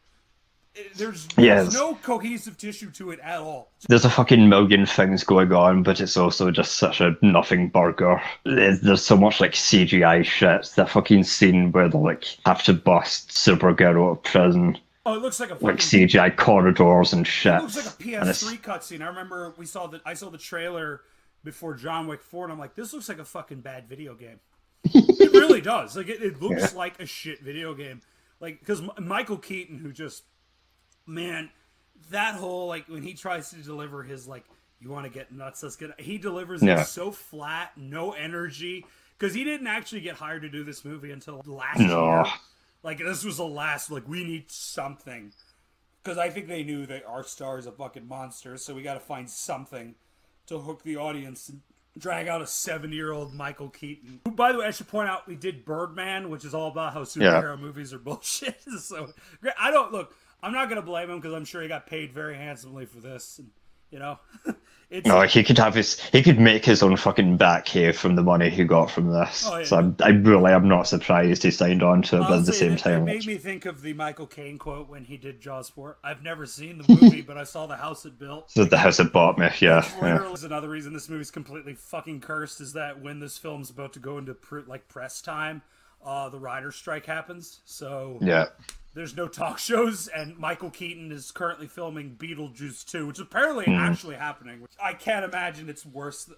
There's no cohesive tissue to it at all. There's a fucking million things going on, but it's also just such a nothing burger. There's so much, like, CGI shit. The fucking scene where they, like, have to bust Supergirl out of prison. Oh, it looks like a fucking, like, CGI corridors and shit. It looks like a PS3 cutscene. I remember I saw the trailer before John Wick 4, and I'm like, this looks like a fucking bad video game. It really does. Like, it looks like a shit video game. Like, because Michael Keaton, who just, man, that whole, like, when he tries to deliver his, like, you want to get nuts, let's get, he delivers it so flat, no energy, because he didn't actually get hired to do this movie until last year. Like, this was the last, like, we need something, because I think they knew that our star is a fucking monster, so we got to find something to hook the audience and drag out a 70-year-old Michael Keaton. Who, by the way, I should point out, we did Birdman, which is all about how superhero movies are bullshit. So I don't, look, I'm not going to blame him, because I'm sure he got paid very handsomely for this. And, you know, he could make his own fucking back here from the money he got from this. Oh, yeah. So I'm not surprised he signed on to it, but at the same time. It made me think of the Michael Caine quote when he did Jaws 4. I've never seen the movie, but I saw the house it built. So the house it bought me, There's another reason this movie's completely fucking cursed, is that when this film's about to go into press time, the writer's strike happens. So yeah. There's no talk shows, and Michael Keaton is currently filming Beetlejuice 2, which is apparently actually happening. Which I can't imagine it's worse.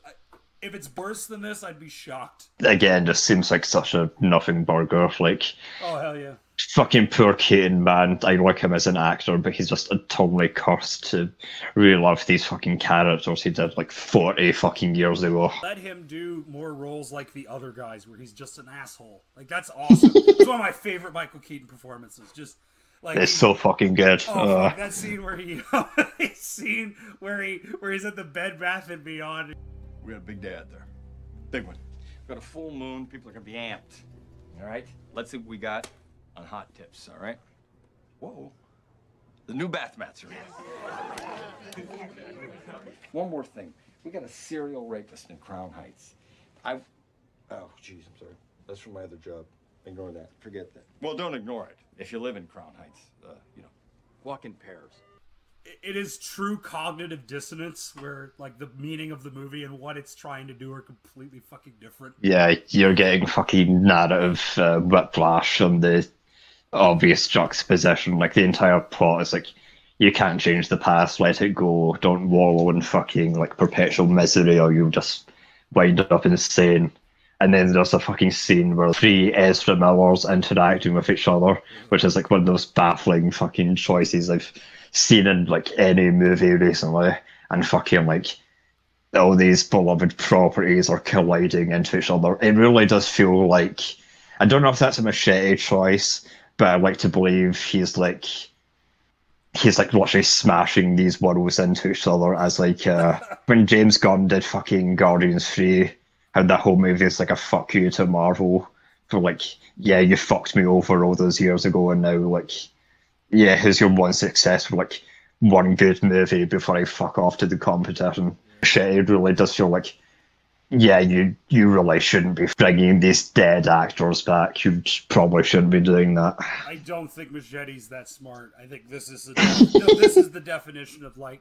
If it's worse than this, I'd be shocked. Again, just seems like such a nothing burger. Like, oh, hell yeah. Fucking poor Keaton, man. I like him as an actor, but he's just totally cursed to relive these fucking characters he did, like, 40 fucking years ago. Let him do more roles like the other guys, where he's just an asshole. Like, that's awesome. It's one of my favorite Michael Keaton performances. Just, like, it's so fucking good. Oh, fuck, that scene where he's at the Bed Bath and Beyond. We had a big day out there. Big one. We've got a full moon. People are gonna be amped. All right, let's see what we got on hot tips, all right? Whoa, the new bath mats are in. One more thing. We got a serial rapist in Crown Heights. Oh, geez, I'm sorry. That's from my other job. Ignore that. Forget that. Well, don't ignore it. If you live in Crown Heights, you know, walk in pairs. It is true cognitive dissonance where, like, the meaning of the movie and what it's trying to do are completely fucking different. Yeah, you're getting fucking narrative whiplash on the obvious juxtaposition. Like, the entire plot is like, you can't change the past, let it go, don't wallow in fucking, like, perpetual misery or you'll just wind up insane. And then there's a fucking scene where three Ezra Millers interacting with each other, which is, like, one of those baffling fucking choices I've seen in, like, any movie recently. And fucking, like, all these beloved properties are colliding into each other. It really does feel like... I don't know if that's a Machete choice, but I like to believe he's literally smashing these worlds into each other as, like, when James Gunn did fucking Guardians 3, how that whole movie is, like, a fuck you to Marvel for, like, yeah, you fucked me over all those years ago, and now, like, yeah, here's your one successful, like, one good movie before I fuck off to the competition. Shit, it really does feel like, yeah, you really shouldn't be bringing these dead actors back. You probably shouldn't be doing that. I don't think Machete's that smart. I think this is the definition of, like,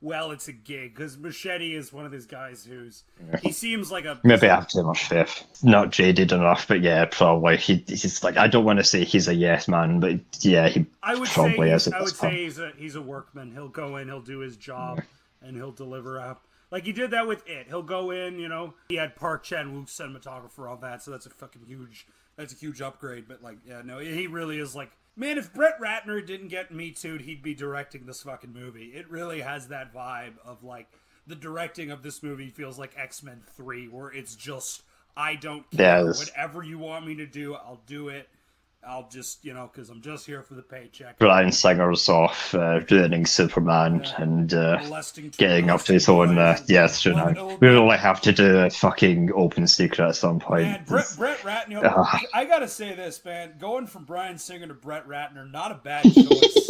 well, it's a gig, because Machete is one of these guys who's... He seems like a... Maybe I'm too much faith. Not jaded enough, but yeah, probably. He's like, I don't want to say he's a yes man, but yeah, he probably is. I would say he's a workman. He'll go in, he'll do his job, and he'll deliver up. Like, he did that with It. He'll go in, you know. He had Park Chan-wook's cinematographer on that, so that's a fucking huge... That's a huge upgrade, but, like, yeah, no, he really is, like... Man, if Brett Ratner didn't get Me Too'd, he'd be directing this fucking movie. It really has that vibe of, like, the directing of this movie feels like X-Men 3, where it's just, I don't care. Yes. Whatever you want me to do, I'll do it. I'll just, you know, because I'm just here for the paycheck. Bryan Singer's off ruining Superman and getting up to his own, you know. We really have to do a fucking open secret at some point. Man, Brett Ratner, I gotta say this, man, going from Bryan Singer to Brett Ratner, not a bad choice.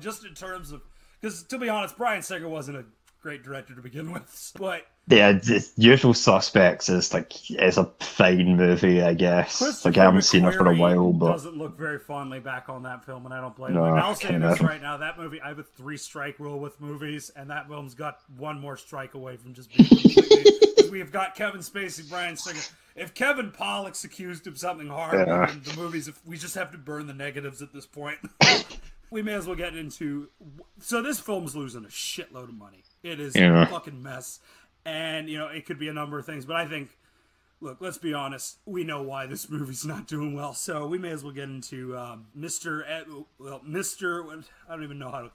Just in terms of, because to be honest, Bryan Singer wasn't a great director to begin with, but... Yeah, the Usual Suspects is, like, it's a fine movie, I guess. Like, I haven't seen it for a while, but... doesn't look very fondly back on that film, and I don't blame him. I'll say this right now, that movie, I have a 3-strike rule with movies, and that film's got one more strike away from just being completely... We've got Kevin Spacey, Bryan Singer. If Kevin Pollak's accused of something hard, then the movies, we just have to burn the negatives at this point. We may as well get into... So this film's losing a shitload of money. It is a fucking mess. And, you know, it could be a number of things, but I think, look, let's be honest, we know why this movie's not doing well, so we may as well get into I don't even know how to,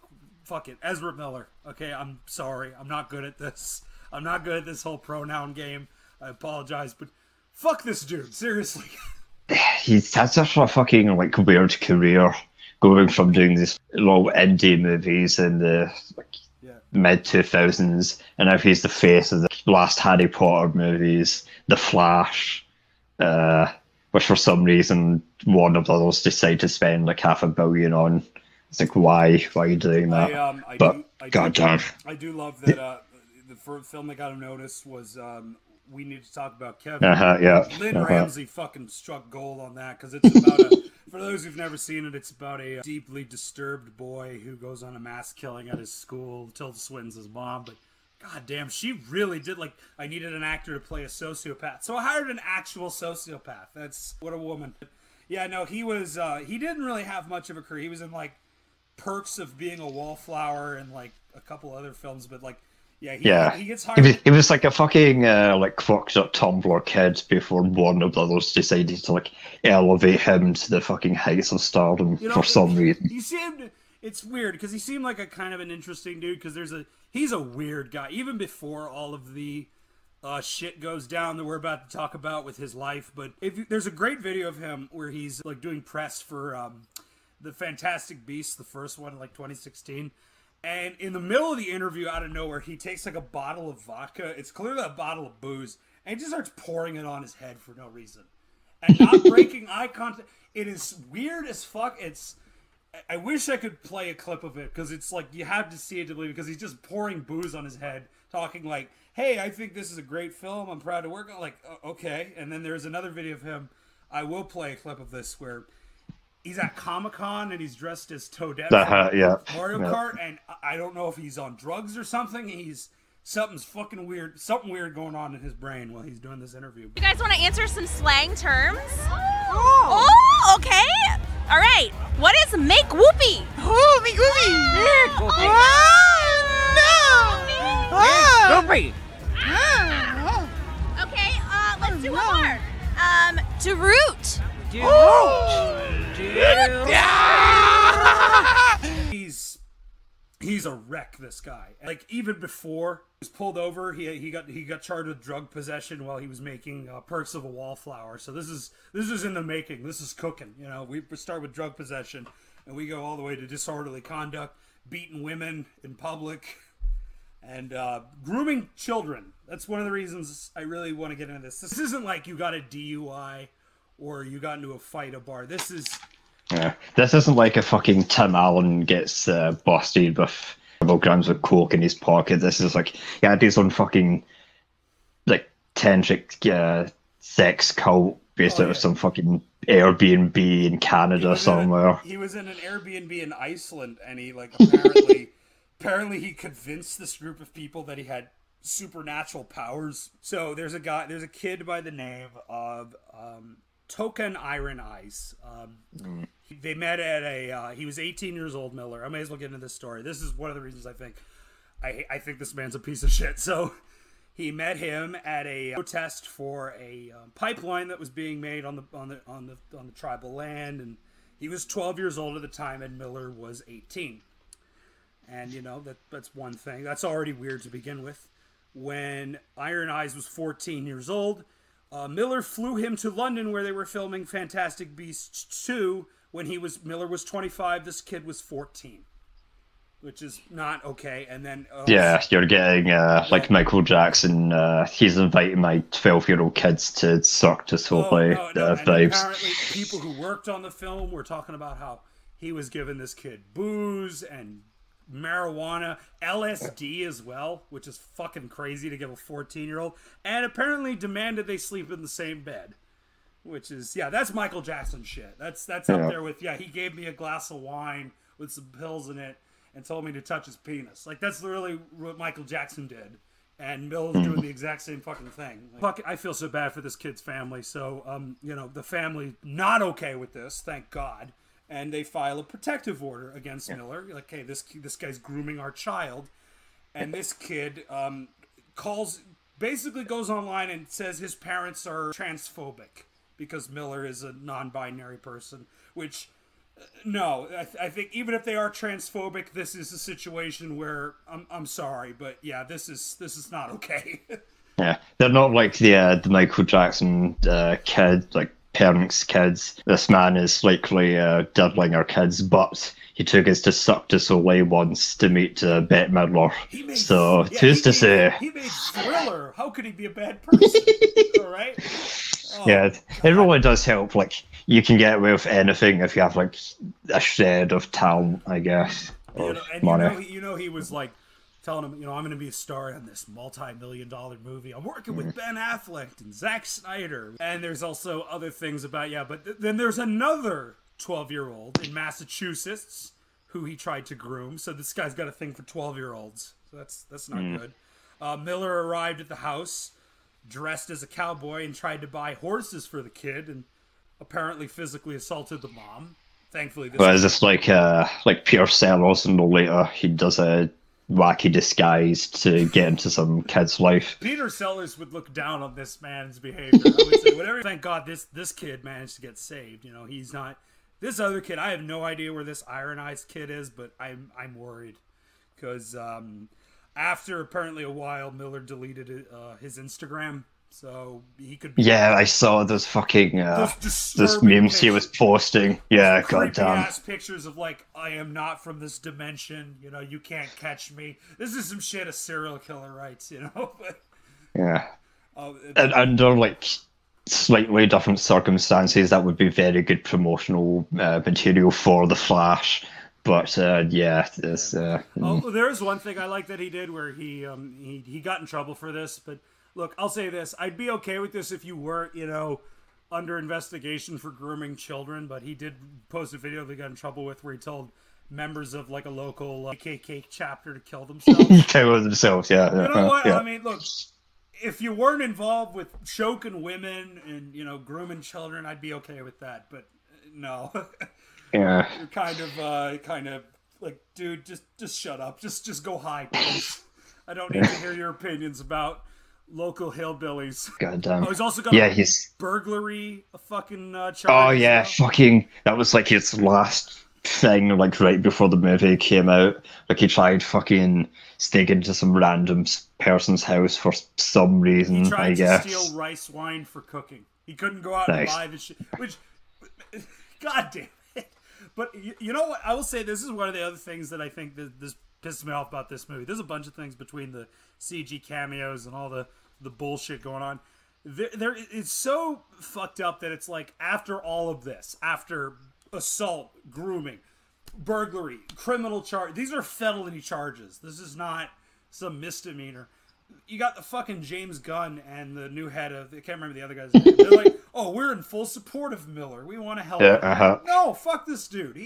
fuck it, Ezra Miller. Okay, I'm sorry, I'm not good at this. I'm not good at this whole pronoun game. I apologize, but fuck this dude, seriously. He's had such a fucking, like, weird career, going from doing these little indie movies and the, like, mid-2000s, and now he's the face of the last Harry Potter movies, The Flash, which for some reason Warner Brothers decided to spend like $500 million on. It's like, why are you doing that? I do love that the first film that got him noticed was We Need to Talk About Kevin. Ramsey fucking struck gold on that, because it's about a... For those who've never seen it, it's about a deeply disturbed boy who goes on a mass killing at his school. Tilda Swinton's his mom, but goddamn, she really did, like, I needed an actor to play a sociopath. So I hired an actual sociopath. That's what a woman. Yeah, no, he was, he didn't really have much of a career. He was in, like, Perks of Being a Wallflower and, like, a couple other films, but, like, he gets hired. He was like a fucking like fucked up Tumblr kid before Warner Brothers decided to, like, elevate him to the fucking heights of stardom, you know, for some reason. He seemed, it's weird because he seemed like a kind of an interesting dude, because he's a weird guy. Even before all of the shit goes down that we're about to talk about with his life, but there's a great video of him where he's, like, doing press for the Fantastic Beasts, the first one in, like, 2016. And in the middle of the interview, out of nowhere, he takes, like, a bottle of vodka. It's clearly a bottle of booze. And he just starts pouring it on his head for no reason. and not breaking eye contact. It is weird as fuck. It's. I wish I could play a clip of it because it's like you have to see it to believe it, because he's just pouring booze on his head, talking like, "Hey, I think this is a great film. I'm proud to work on." Like, okay. And then there's another video of him. I will play a clip of this where he's at Comic-Con and he's dressed as Toadette Mario Kart, and I don't know if he's on drugs or something. Something's fucking weird going on in his brain while he's doing this interview. You guys want to answer some slang terms? Oh, okay. All right. What is make whoopee? Oh, make whoopee. Oh, no. Whoopee. Okay, let's do one more. To root. He's a wreck, this guy. Like, even before he was pulled over, he got charged with drug possession while he was making Perks of a Wallflower. So this is in the making. This is cooking. You know, we start with drug possession, and we go all the way to disorderly conduct, beating women in public, and grooming children. That's one of the reasons I really want to get into this. This isn't like you got a DUI or you got into a fight at a bar. This is... Yeah. This isn't like a fucking Tim Allen gets busted with several grams of coke in his pocket. This is like, he had his own fucking like tantric sex cult based out of some fucking Airbnb in Canada somewhere. He was in an Airbnb in Iceland, and he like apparently he convinced this group of people that he had supernatural powers. So there's a kid by the name of Token Iron Eyes. They met at a... he was 18 years old, Miller. I may as well get into this story. This is one of the reasons I think... I think this man's a piece of shit. So he met him at a protest for a pipeline that was being made on the tribal land, and he was 12 years old at the time, and Miller was 18. And you know that's one thing. That's already weird to begin with. When Iron Eyes was 14 years old, Miller flew him to London, where they were filming Fantastic Beasts 2. When Miller was 25, this kid was 14, which is not okay. And then you're getting like Michael Jackson. He's inviting my 12-year-old kids to Cirque du Soleil vibes. Apparently, people who worked on the film were talking about how he was giving this kid booze and marijuana, LSD as well, which is fucking crazy to give a 14-year-old, and apparently demanded they sleep in the same bed, which is that's Michael Jackson shit. That's up there with he gave me a glass of wine with some pills in it and told me to touch his penis. Like, that's literally what Michael Jackson did, and Miller's doing the exact same fucking thing. Like, fuck, I feel so bad for this kid's family. So the family not okay with this, thank God. And they file a protective order against Miller. Like, hey, this guy's grooming our child. And this kid basically goes online and says his parents are transphobic because Miller is a non-binary person. Which, no, I think even if they are transphobic, this is a situation where I'm sorry, but this is not okay. Yeah, they're not like the Michael Jackson kid, like, parents' kids. This man is likely diddling our kids, but he took us to Cirque du Soleil once to meet Bette Midler. Who's to say? He made Thriller. How could he be a bad person? All right. It really does help. Like, you can get away with anything if you have like a shred of talent, I guess. Money. He was like telling him, I'm going to be a star in this multi-million-dollar movie. I'm working with Ben Affleck and Zack Snyder. And there's also other things about, but then there's another 12-year-old in Massachusetts who he tried to groom. So this guy's got a thing for 12-year-olds. So that's not good. Miller arrived at the house dressed as a cowboy and tried to buy horses for the kid and apparently physically assaulted the mom. Thankfully, is this like Peter Sellers, and later he does a wacky disguise to get into some kid's life. Peter Sellers would look down on this man's behavior. I would say, whatever. Thank God this kid managed to get saved. He's not this other kid. I have no idea where this Ironized kid is, but I'm worried because after apparently a while, Miller deleted his Instagram, so he could. I saw those fucking this memes he was posting. Goddamn ass pictures of like, I am not from this dimension. You can't catch me. This is some shit a serial killer writes. But, and under like slightly different circumstances, that would be very good promotional material for The Flash. But yeah, this, oh, there is one thing I like that he did where he got in trouble for this. But look, I'll say this: I'd be okay with this if you were, you know, under investigation for grooming children. But he did post a video that he got in trouble with where he told members of like a local KKK chapter to kill themselves. Kill themselves, yeah. You know what? Yeah. I mean, look. If you weren't involved with choking women and, you know, grooming children, I'd be okay with that. But no, yeah, you're kind of like, dude, just shut up, just go hide. I don't need to hear your opinions about local hillbillies. Goddamn. Oh, he's also got burglary, a fucking charge. Oh yeah, fucking that was like his last thing, like right before the movie came out. Like he tried fucking sneaking into some random person's house for some reason. He tried to steal rice wine for cooking. He couldn't go out and buy the shit. Which, god damn it! But you know what? I will say this is one of the other things that I think that this pissed me off about this movie. There's a bunch of things between the CG cameos and all the bullshit going on. There it's so fucked up that it's like after all of this, after assault, grooming, burglary, criminal charge. These are felony charges. This is not some misdemeanor. You got the fucking James Gunn and the new head of, I can't remember the other guy's name. They're like, oh, we're in full support of Miller. We want to help him. Uh-huh. No, fuck this dude.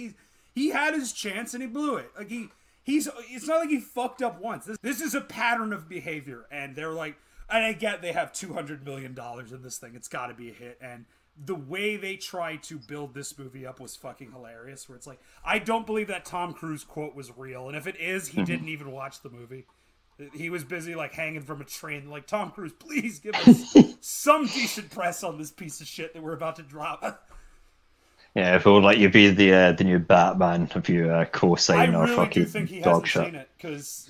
He had his chance and he blew it. Like it's not like he fucked up once. This is a pattern of behavior. And they're like, and I get they have $200 million in this thing. It's got to be a hit. And the way they tried to build this movie up was fucking hilarious, where it's like, I don't believe that Tom Cruise quote was real. And if it is, he didn't even watch the movie. He was busy like hanging from a train. Like, Tom Cruise, please give us some decent press on this piece of shit that we're about to drop. Yeah, if it would let you be the new Batman, if you co-sign or fucking dog shit. I really do think he hasn't seen it, because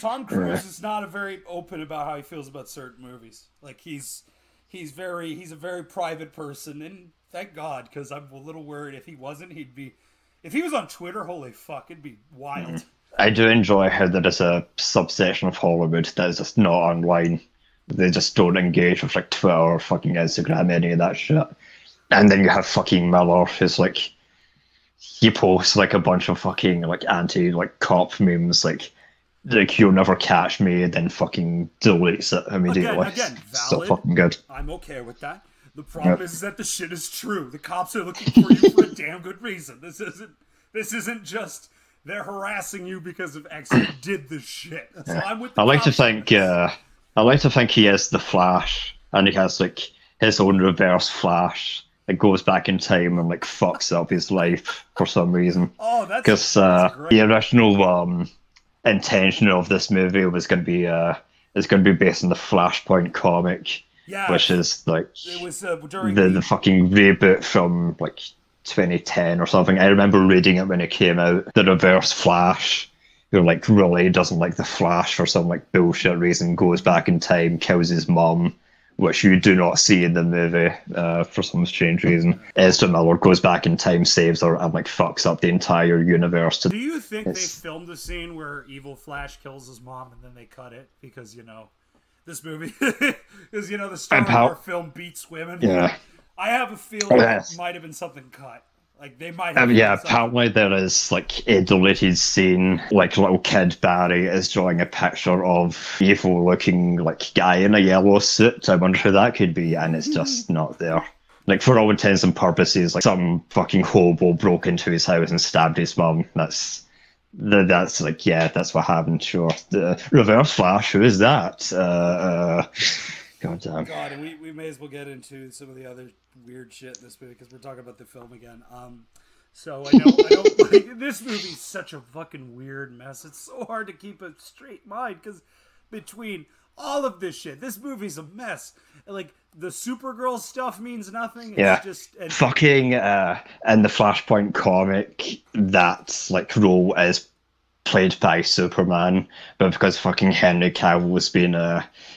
Tom Cruise is not very open about how he feels about certain movies. Like, he's a very private person, and thank God, because I'm a little worried if he wasn't, if he was on Twitter, holy fuck, it'd be wild. I do enjoy how there is a subsection of Hollywood that is just not online. They just don't engage with like Twitter or fucking Instagram, any of that shit. And then you have fucking Miller, who's like, he posts like a bunch of fucking like anti like cop memes, like you'll never catch me, and then fucking deletes it immediately. Again, valid. So fucking good. I'm okay with that. The problem is that the shit is true. The cops are looking for you for a damn good reason. This isn't just they're harassing you because of X who did this shit. So I'm with the I like to think he is the Flash, and he has like his own reverse Flash that goes back in time and like fucks up his life for some reason. Oh, that's because the original intention of this movie was going to be based on the Flashpoint comic, which is like it was, during the fucking reboot from like 2010 or something. I remember reading it when it came out. The Reverse Flash, who like really doesn't like the Flash for some like bullshit reason, goes back in time, kills his mom, which you do not see in the movie for some strange reason. Ezra Miller goes back in time, saves her, and like fucks up the entire universe. Do you think they filmed the scene where evil Flash kills his mom and then they cut it because, you know, this movie is, you know, the star of our film beats women? Yeah. I have a feeling it might have been something cut. Like they might have apparently there is like a deleted scene, like little kid Barry is drawing a picture of evil looking like guy in a yellow suit. I wonder who that could be, and it's just not there. Like for all intents and purposes, like some fucking hobo broke into his house and stabbed his mum. That's like, yeah, that's what happened, sure. The Reverse Flash, who is that? God, and we may as well get into some of the other weird shit in this movie, because we're talking about the film again. So I don't like, this movie's such a fucking weird mess. It's so hard to keep a straight mind, because between all of this shit, this movie's a mess. Like, the Supergirl stuff means nothing. It's just... fucking, in the Flashpoint comic, that, like, role is played by Superman, but because fucking Henry Cavill was being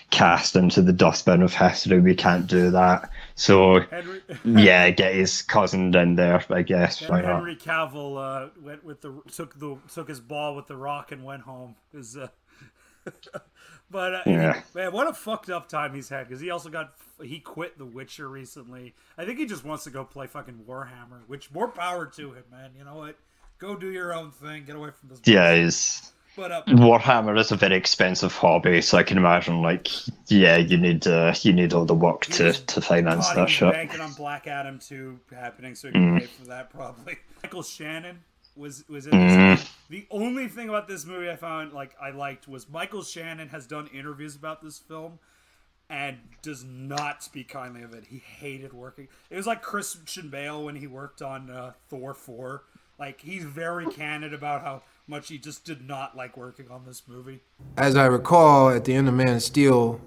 cast into the dustbin of history, we can't do that. So yeah, get his cousin in there, I guess. Henry Cavill went with took his ball with the rock and went home. Is But yeah. Man, what a fucked up time he's had, because he also quit The Witcher recently. I think he just wants to go play fucking Warhammer, which more power to him, man. You know what? Go do your own thing. Get away from this. Yeah, Warhammer is a very expensive hobby, so I can imagine, like, yeah, you need all the work to finance that shit. Banking on Black Adam 2 happening, so you can pay for that probably. Michael Shannon was in this movie. The only thing about this movie I found I liked was Michael Shannon has done interviews about this film and does not speak kindly of it. He hated working. It was like Christian Bale when he worked on Thor 4. Like, he's very candid about how much he just did not like working on this movie. As I recall, at the end of Man of Steel,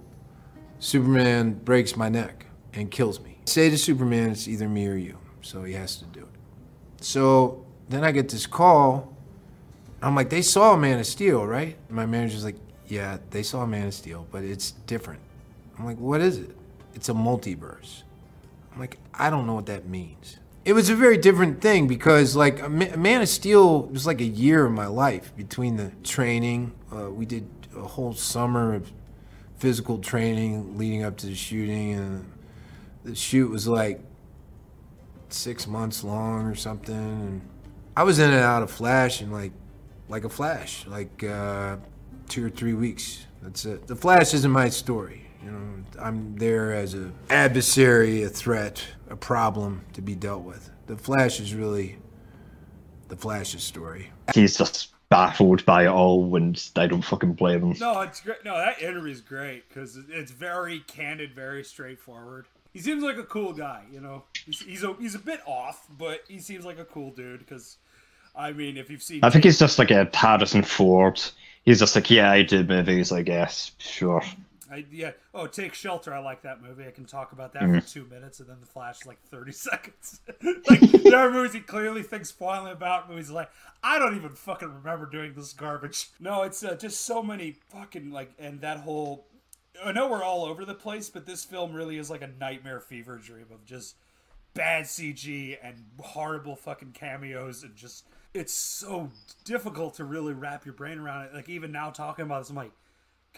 Superman breaks my neck and kills me. Say to Superman, it's either me or you, so he has to do it. So then I get this call. I'm like, they saw Man of Steel, right? And my manager's like, yeah, they saw Man of Steel, but it's different. I'm like, what is it? It's a multiverse. I'm like, I don't know what that means. It was a very different thing because, like, Man of Steel was like a year of my life between the training. We did a whole summer of physical training leading up to the shooting, and the shoot was like 6 months long or something. And I was in and out of Flash in like 2 or 3 weeks. That's it. The Flash isn't my story. You know, I'm there as an adversary, a threat, a problem to be dealt with. The Flash is really the Flash's story. He's just baffled by it all, and I don't fucking blame him. No, it's great. No, that interview's great because it's very candid, very straightforward. He seems like a cool guy, you know. He's a bit off, but he seems like a cool dude because, I mean, if you've seen... I think he's just like a Harrison Ford. He's just like, yeah, I do movies, I guess. Sure. Take Shelter. I like that movie. I can talk about that for 2 minutes, and then The Flash is like 30 seconds. Like, there are movies he clearly thinks fondly about, movies like, I don't even fucking remember doing this garbage. No, it's just so many fucking, like, and that whole, I know we're all over the place, but this film really is like a nightmare fever dream of just bad CG and horrible fucking cameos, and just, it's so difficult to really wrap your brain around it. Like, even now talking about this, I'm like,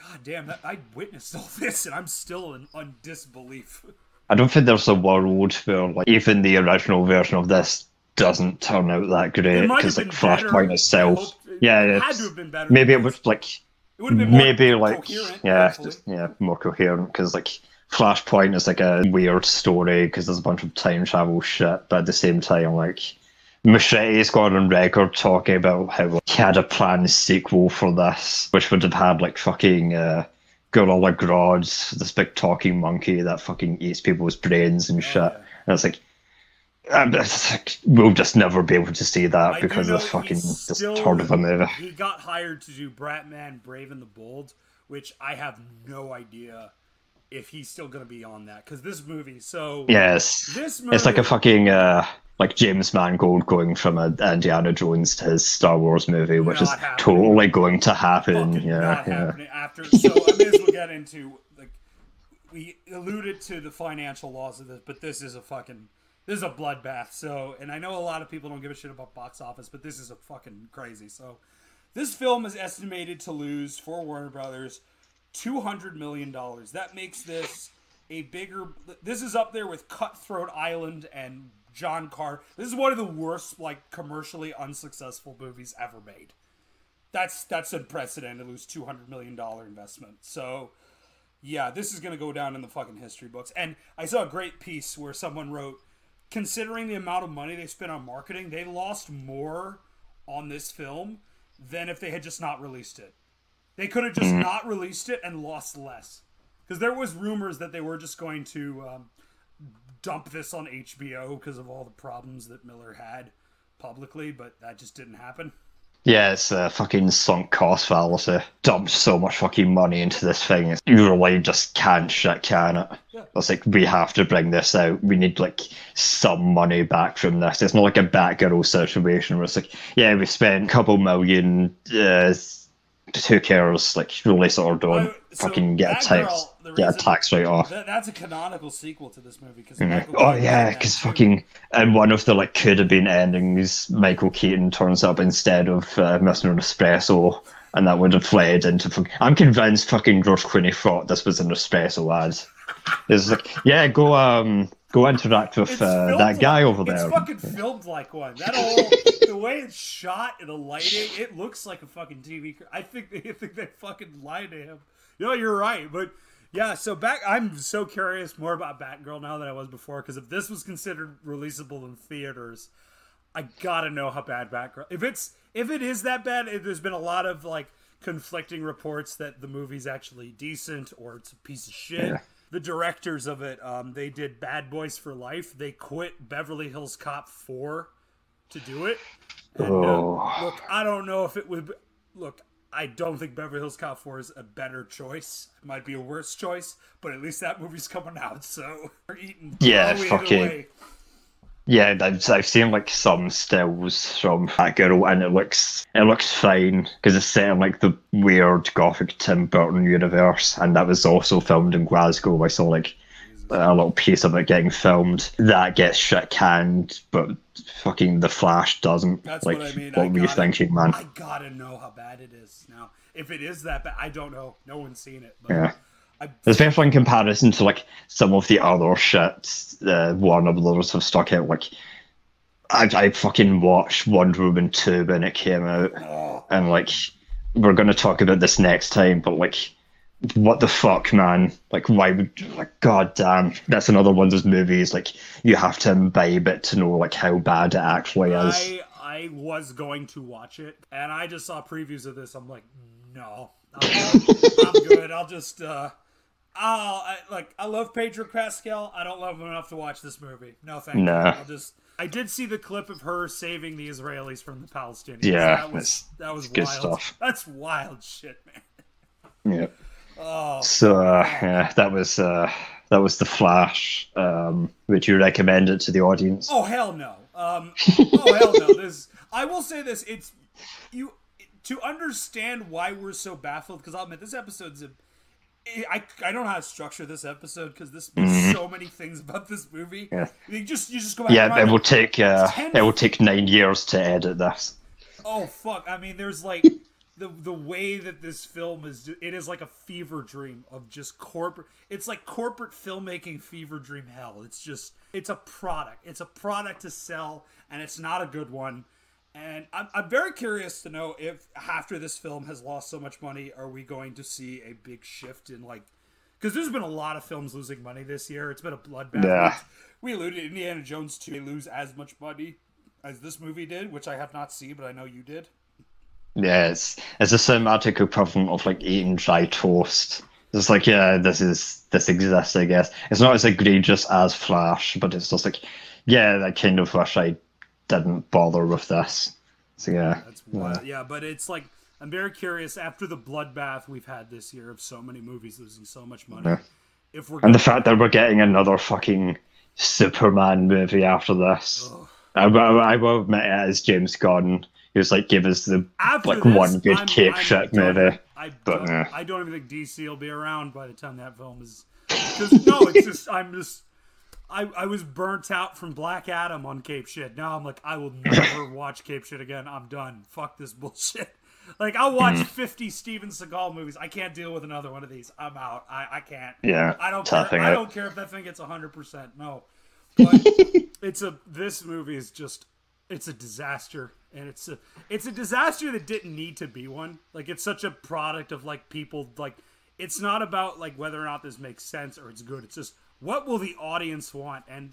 God damn, I witnessed all this and I'm still in disbelief. I don't think there's a world where, like, even the original version of this doesn't turn out that great, because like Flashpoint itself, it had to have been better. Maybe it was like, it would have been more coherent, because like Flashpoint is like a weird story because there's a bunch of time travel shit, but at the same time, like, Machete's gone on record talking about how he had a planned sequel for this, which would have had like fucking Gorilla Grodd, this big talking monkey that fucking eats people's brains and shit. Yeah. And it's like, we'll just never be able to see that because of this fucking turd of a movie. He got hired to do Bratman Brave and the Bold, which I have no idea if he's still going to be on that, because this movie, so... Yes, this movie, it's like a fucking... like James Mangold going from Indiana Jones to his Star Wars movie, which is totally going to happen. Happening after. So I may as well get into, like, we alluded to the financial loss of this, but this is a bloodbath. So, and I know a lot of people don't give a shit about box office, but this is a fucking crazy. So this film is estimated to lose for Warner Brothers $200 million. That makes this this is up there with Cutthroat Island and John Carter. This is one of the worst, like, commercially unsuccessful movies ever made. That's unprecedented. Lose $200 million investment. So, yeah, this is going to go down in the fucking history books. And I saw a great piece where someone wrote, considering the amount of money they spent on marketing, they lost more on this film than if they had just not released it. They could have just not released it and lost less. Because there was rumors that they were just going to... dump this on HBO because of all the problems that Miller had publicly, but that just didn't happen. Yeah, it's a fucking sunk cost fallacy. Dumped so much fucking money into this thing. You really just can't shit can it. Yeah. It's like, we have to bring this out. We need, like, some money back from this. It's not like a Batgirl situation where it's like, yeah, we spent a couple million, who cares? Like, release it or don't. Fucking get a tax. Yeah, tax rate off. That's a canonical sequel to this movie. Cause because fucking... And one of the, like, could-have-been endings, Michael Keaton turns up instead of Mr. Nespresso and that would have played into... I'm convinced fucking George Clooney thought this was in a special ad. It's like, yeah, go interact with that guy over there. It's fucking filmed like one. That whole... the way it's shot and the lighting, it looks like a fucking TV... I think they fucking lied to him. No, you're right, but... Yeah, so I'm so curious more about Batgirl now than I was before, because if this was considered releasable in theaters, I gotta know how bad Batgirl... If it is that bad, there's been a lot of, like, conflicting reports that the movie's actually decent or it's a piece of shit. Yeah. The directors of it, they did Bad Boys for Life. They quit Beverly Hills Cop 4 to do it. And, look, I don't know if it would... Look, I don't think Beverly Hills Cop 4 is a better choice. It might be a worse choice, but at least that movie's coming out, so we're eating. Yeah, fucking. Yeah, I've seen like some stills from that girl, and it looks fine because it's set in like the weird gothic Tim Burton universe, and that was also filmed in Glasgow. I saw like a little piece of it getting filmed that gets shit canned, but fucking The Flash doesn't. That's like, what I mean. What were you thinking, man? I gotta know how bad it is now. If it is that bad, I don't know. No one's seen it. But yeah. Especially in comparison to like some of the other shit Warner Brothers have stuck out. Like, I fucking watched Wonder Woman 2 when it came out, and like, we're gonna talk about this next time, but like, what the fuck, man? Like, why would, like, goddamn, that's another one of those movies, like, you have to imbibe it to know, like, how bad it actually is. I was going to watch it, and I just saw previews of this, I'm like, no, I'm good, I'll just, I love Pedro Pascal, I don't love him enough to watch this movie. No, thank you. I did see the clip of her saving the Israelis from the Palestinians. Yeah, that was wild. Good stuff. That's wild shit, man. Yeah. Oh. So yeah, that was The Flash. Would you recommend it to the audience? Oh hell no! Oh hell no! I will say this: to understand why we're so baffled. Because I'll admit this episode's I don't know how to structure this episode because there's so many things about this movie. Yeah. You just go back. Yeah, it will take 9 years to edit this. Oh fuck! I mean, there's like. The way that this film is, it is like a fever dream of just corporate. It's like corporate filmmaking fever dream hell. It's just, it's a product. It's a product to sell, and it's not a good one. And I'm very curious to know if after this film has lost so much money, are we going to see a big shift in like, because there's been a lot of films losing money this year. It's been a bloodbath. Yeah. We alluded Indiana Jones 2 lose as much money as this movie did, which I have not seen, but I know you did. Yeah, it's a cinematic equivalent of like eating dry toast. It's like, yeah, this exists, I guess. It's not as egregious as Flash, but it's just like, yeah, I kind of wish I didn't bother with this. So yeah, that's wild. Yeah, but it's like I'm very curious after the bloodbath we've had this year of so many movies losing so much money. Yeah. The fact that we're getting another fucking Superman movie after this, I will admit it is James Gunn. He was like, give us the one good cape shit movie. I don't even think DC will be around by the time that film is. I was burnt out from Black Adam on cape shit. Now I'm like, I will never watch cape shit again. I'm done. Fuck this bullshit. Like, I'll watch 50 Steven Seagal movies. I can't deal with another one of these. I'm out. I can't. Yeah. I don't care if that thing gets 100%. No. But this movie is just. It's a disaster, and it's a disaster that didn't need to be one. Like, it's such a product of, like, people, like, it's not about, like, whether or not this makes sense or it's good. It's just, what will the audience want? And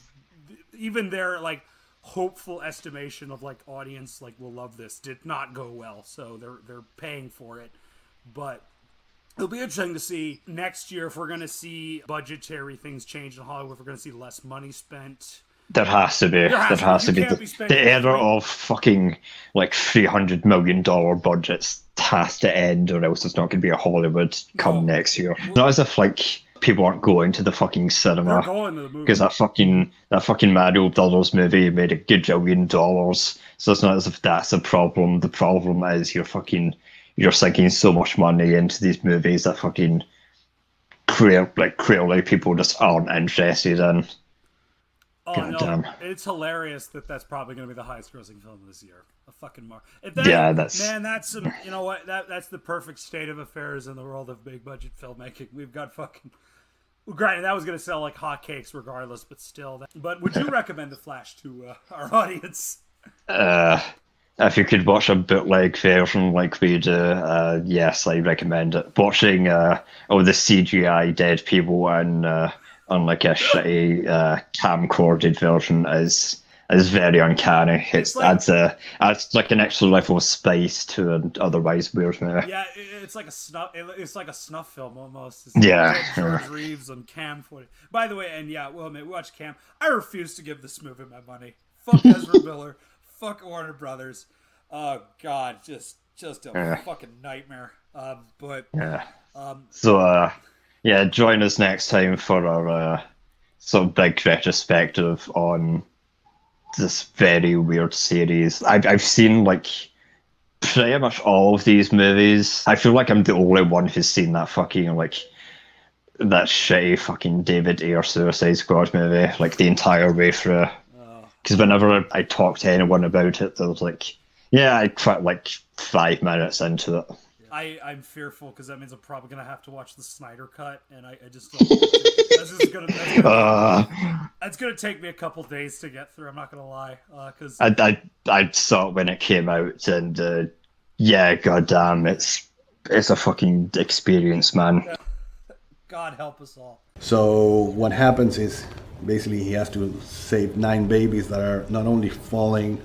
even their, like, hopeful estimation of, like, audience, like, will love this did not go well, so they're paying for it. But it'll be interesting to see next year if we're going to see budgetary things change in Hollywood, if we're going to see less money spent. There has to be. The era of fucking like $300 million budgets has to end, or else it's not going to be a Hollywood next year. Not as if like people aren't going to the fucking cinema. They're going to the movie. Because that fucking Mario Brothers movie made a gajillion dollars. So it's not as if that's a problem. The problem is you're sinking so much money into these movies that fucking clearly people just aren't interested in. Oh, Goddamn. No, it's hilarious that that's probably going to be the highest grossing film of this year. A fucking Marvel. Yeah, that's... Man, that's some, you know what? That's the perfect state of affairs in the world of big budget filmmaking. We've got fucking... Granted, that was going to sell like hotcakes regardless, but still. But would you recommend The Flash to our audience? If you could watch a bootleg version like we do, yes, I recommend it. Watching all the CGI dead people and... on like a shitty camcorded version is very uncanny. It's like, adds like an extra level of spice to an otherwise weird movie. Yeah, it's like a snuff film almost. It's George Reeves on cam footage. By the way, and yeah, well, mate, watch cam. I refuse to give this movie my money. Fuck Ezra Miller. Fuck Warner Brothers. Oh God, just a fucking nightmare. Yeah, join us next time for our sort of big retrospective on this very weird series. I've seen like pretty much all of these movies. I feel like I'm the only one who's seen that fucking that shitty fucking David Ayer Suicide Squad movie like the entire way through. Because whenever I talk to anyone about it, they're like, "Yeah, I quit like 5 minutes into it." I'm fearful because that means I'm probably going to have to watch the Snyder Cut, and I just don't want to. That's going to take me a couple days to get through, I'm not going to lie. Cause... I saw it when it came out, and yeah, goddamn, it's a fucking experience, man. God help us all. So what happens is, basically, he has to save 9 babies that are not only falling,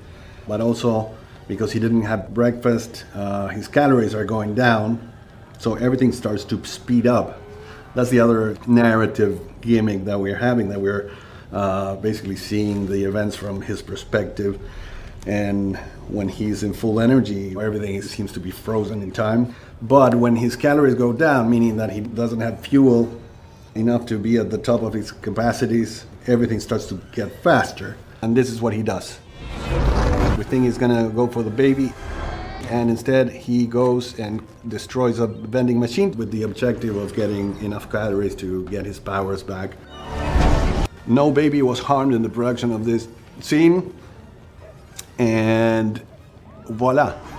but also... because he didn't have breakfast, his calories are going down, so everything starts to speed up. That's the other narrative gimmick that we're having, that we're basically seeing the events from his perspective. And when he's in full energy, everything seems to be frozen in time. But when his calories go down, meaning that he doesn't have fuel enough to be at the top of his capacities, everything starts to get faster. And this is what he does. We think he's gonna go for the baby, and instead he goes and destroys a vending machine with the objective of getting enough calories to get his powers back. No baby was harmed in the production of this scene, and voila.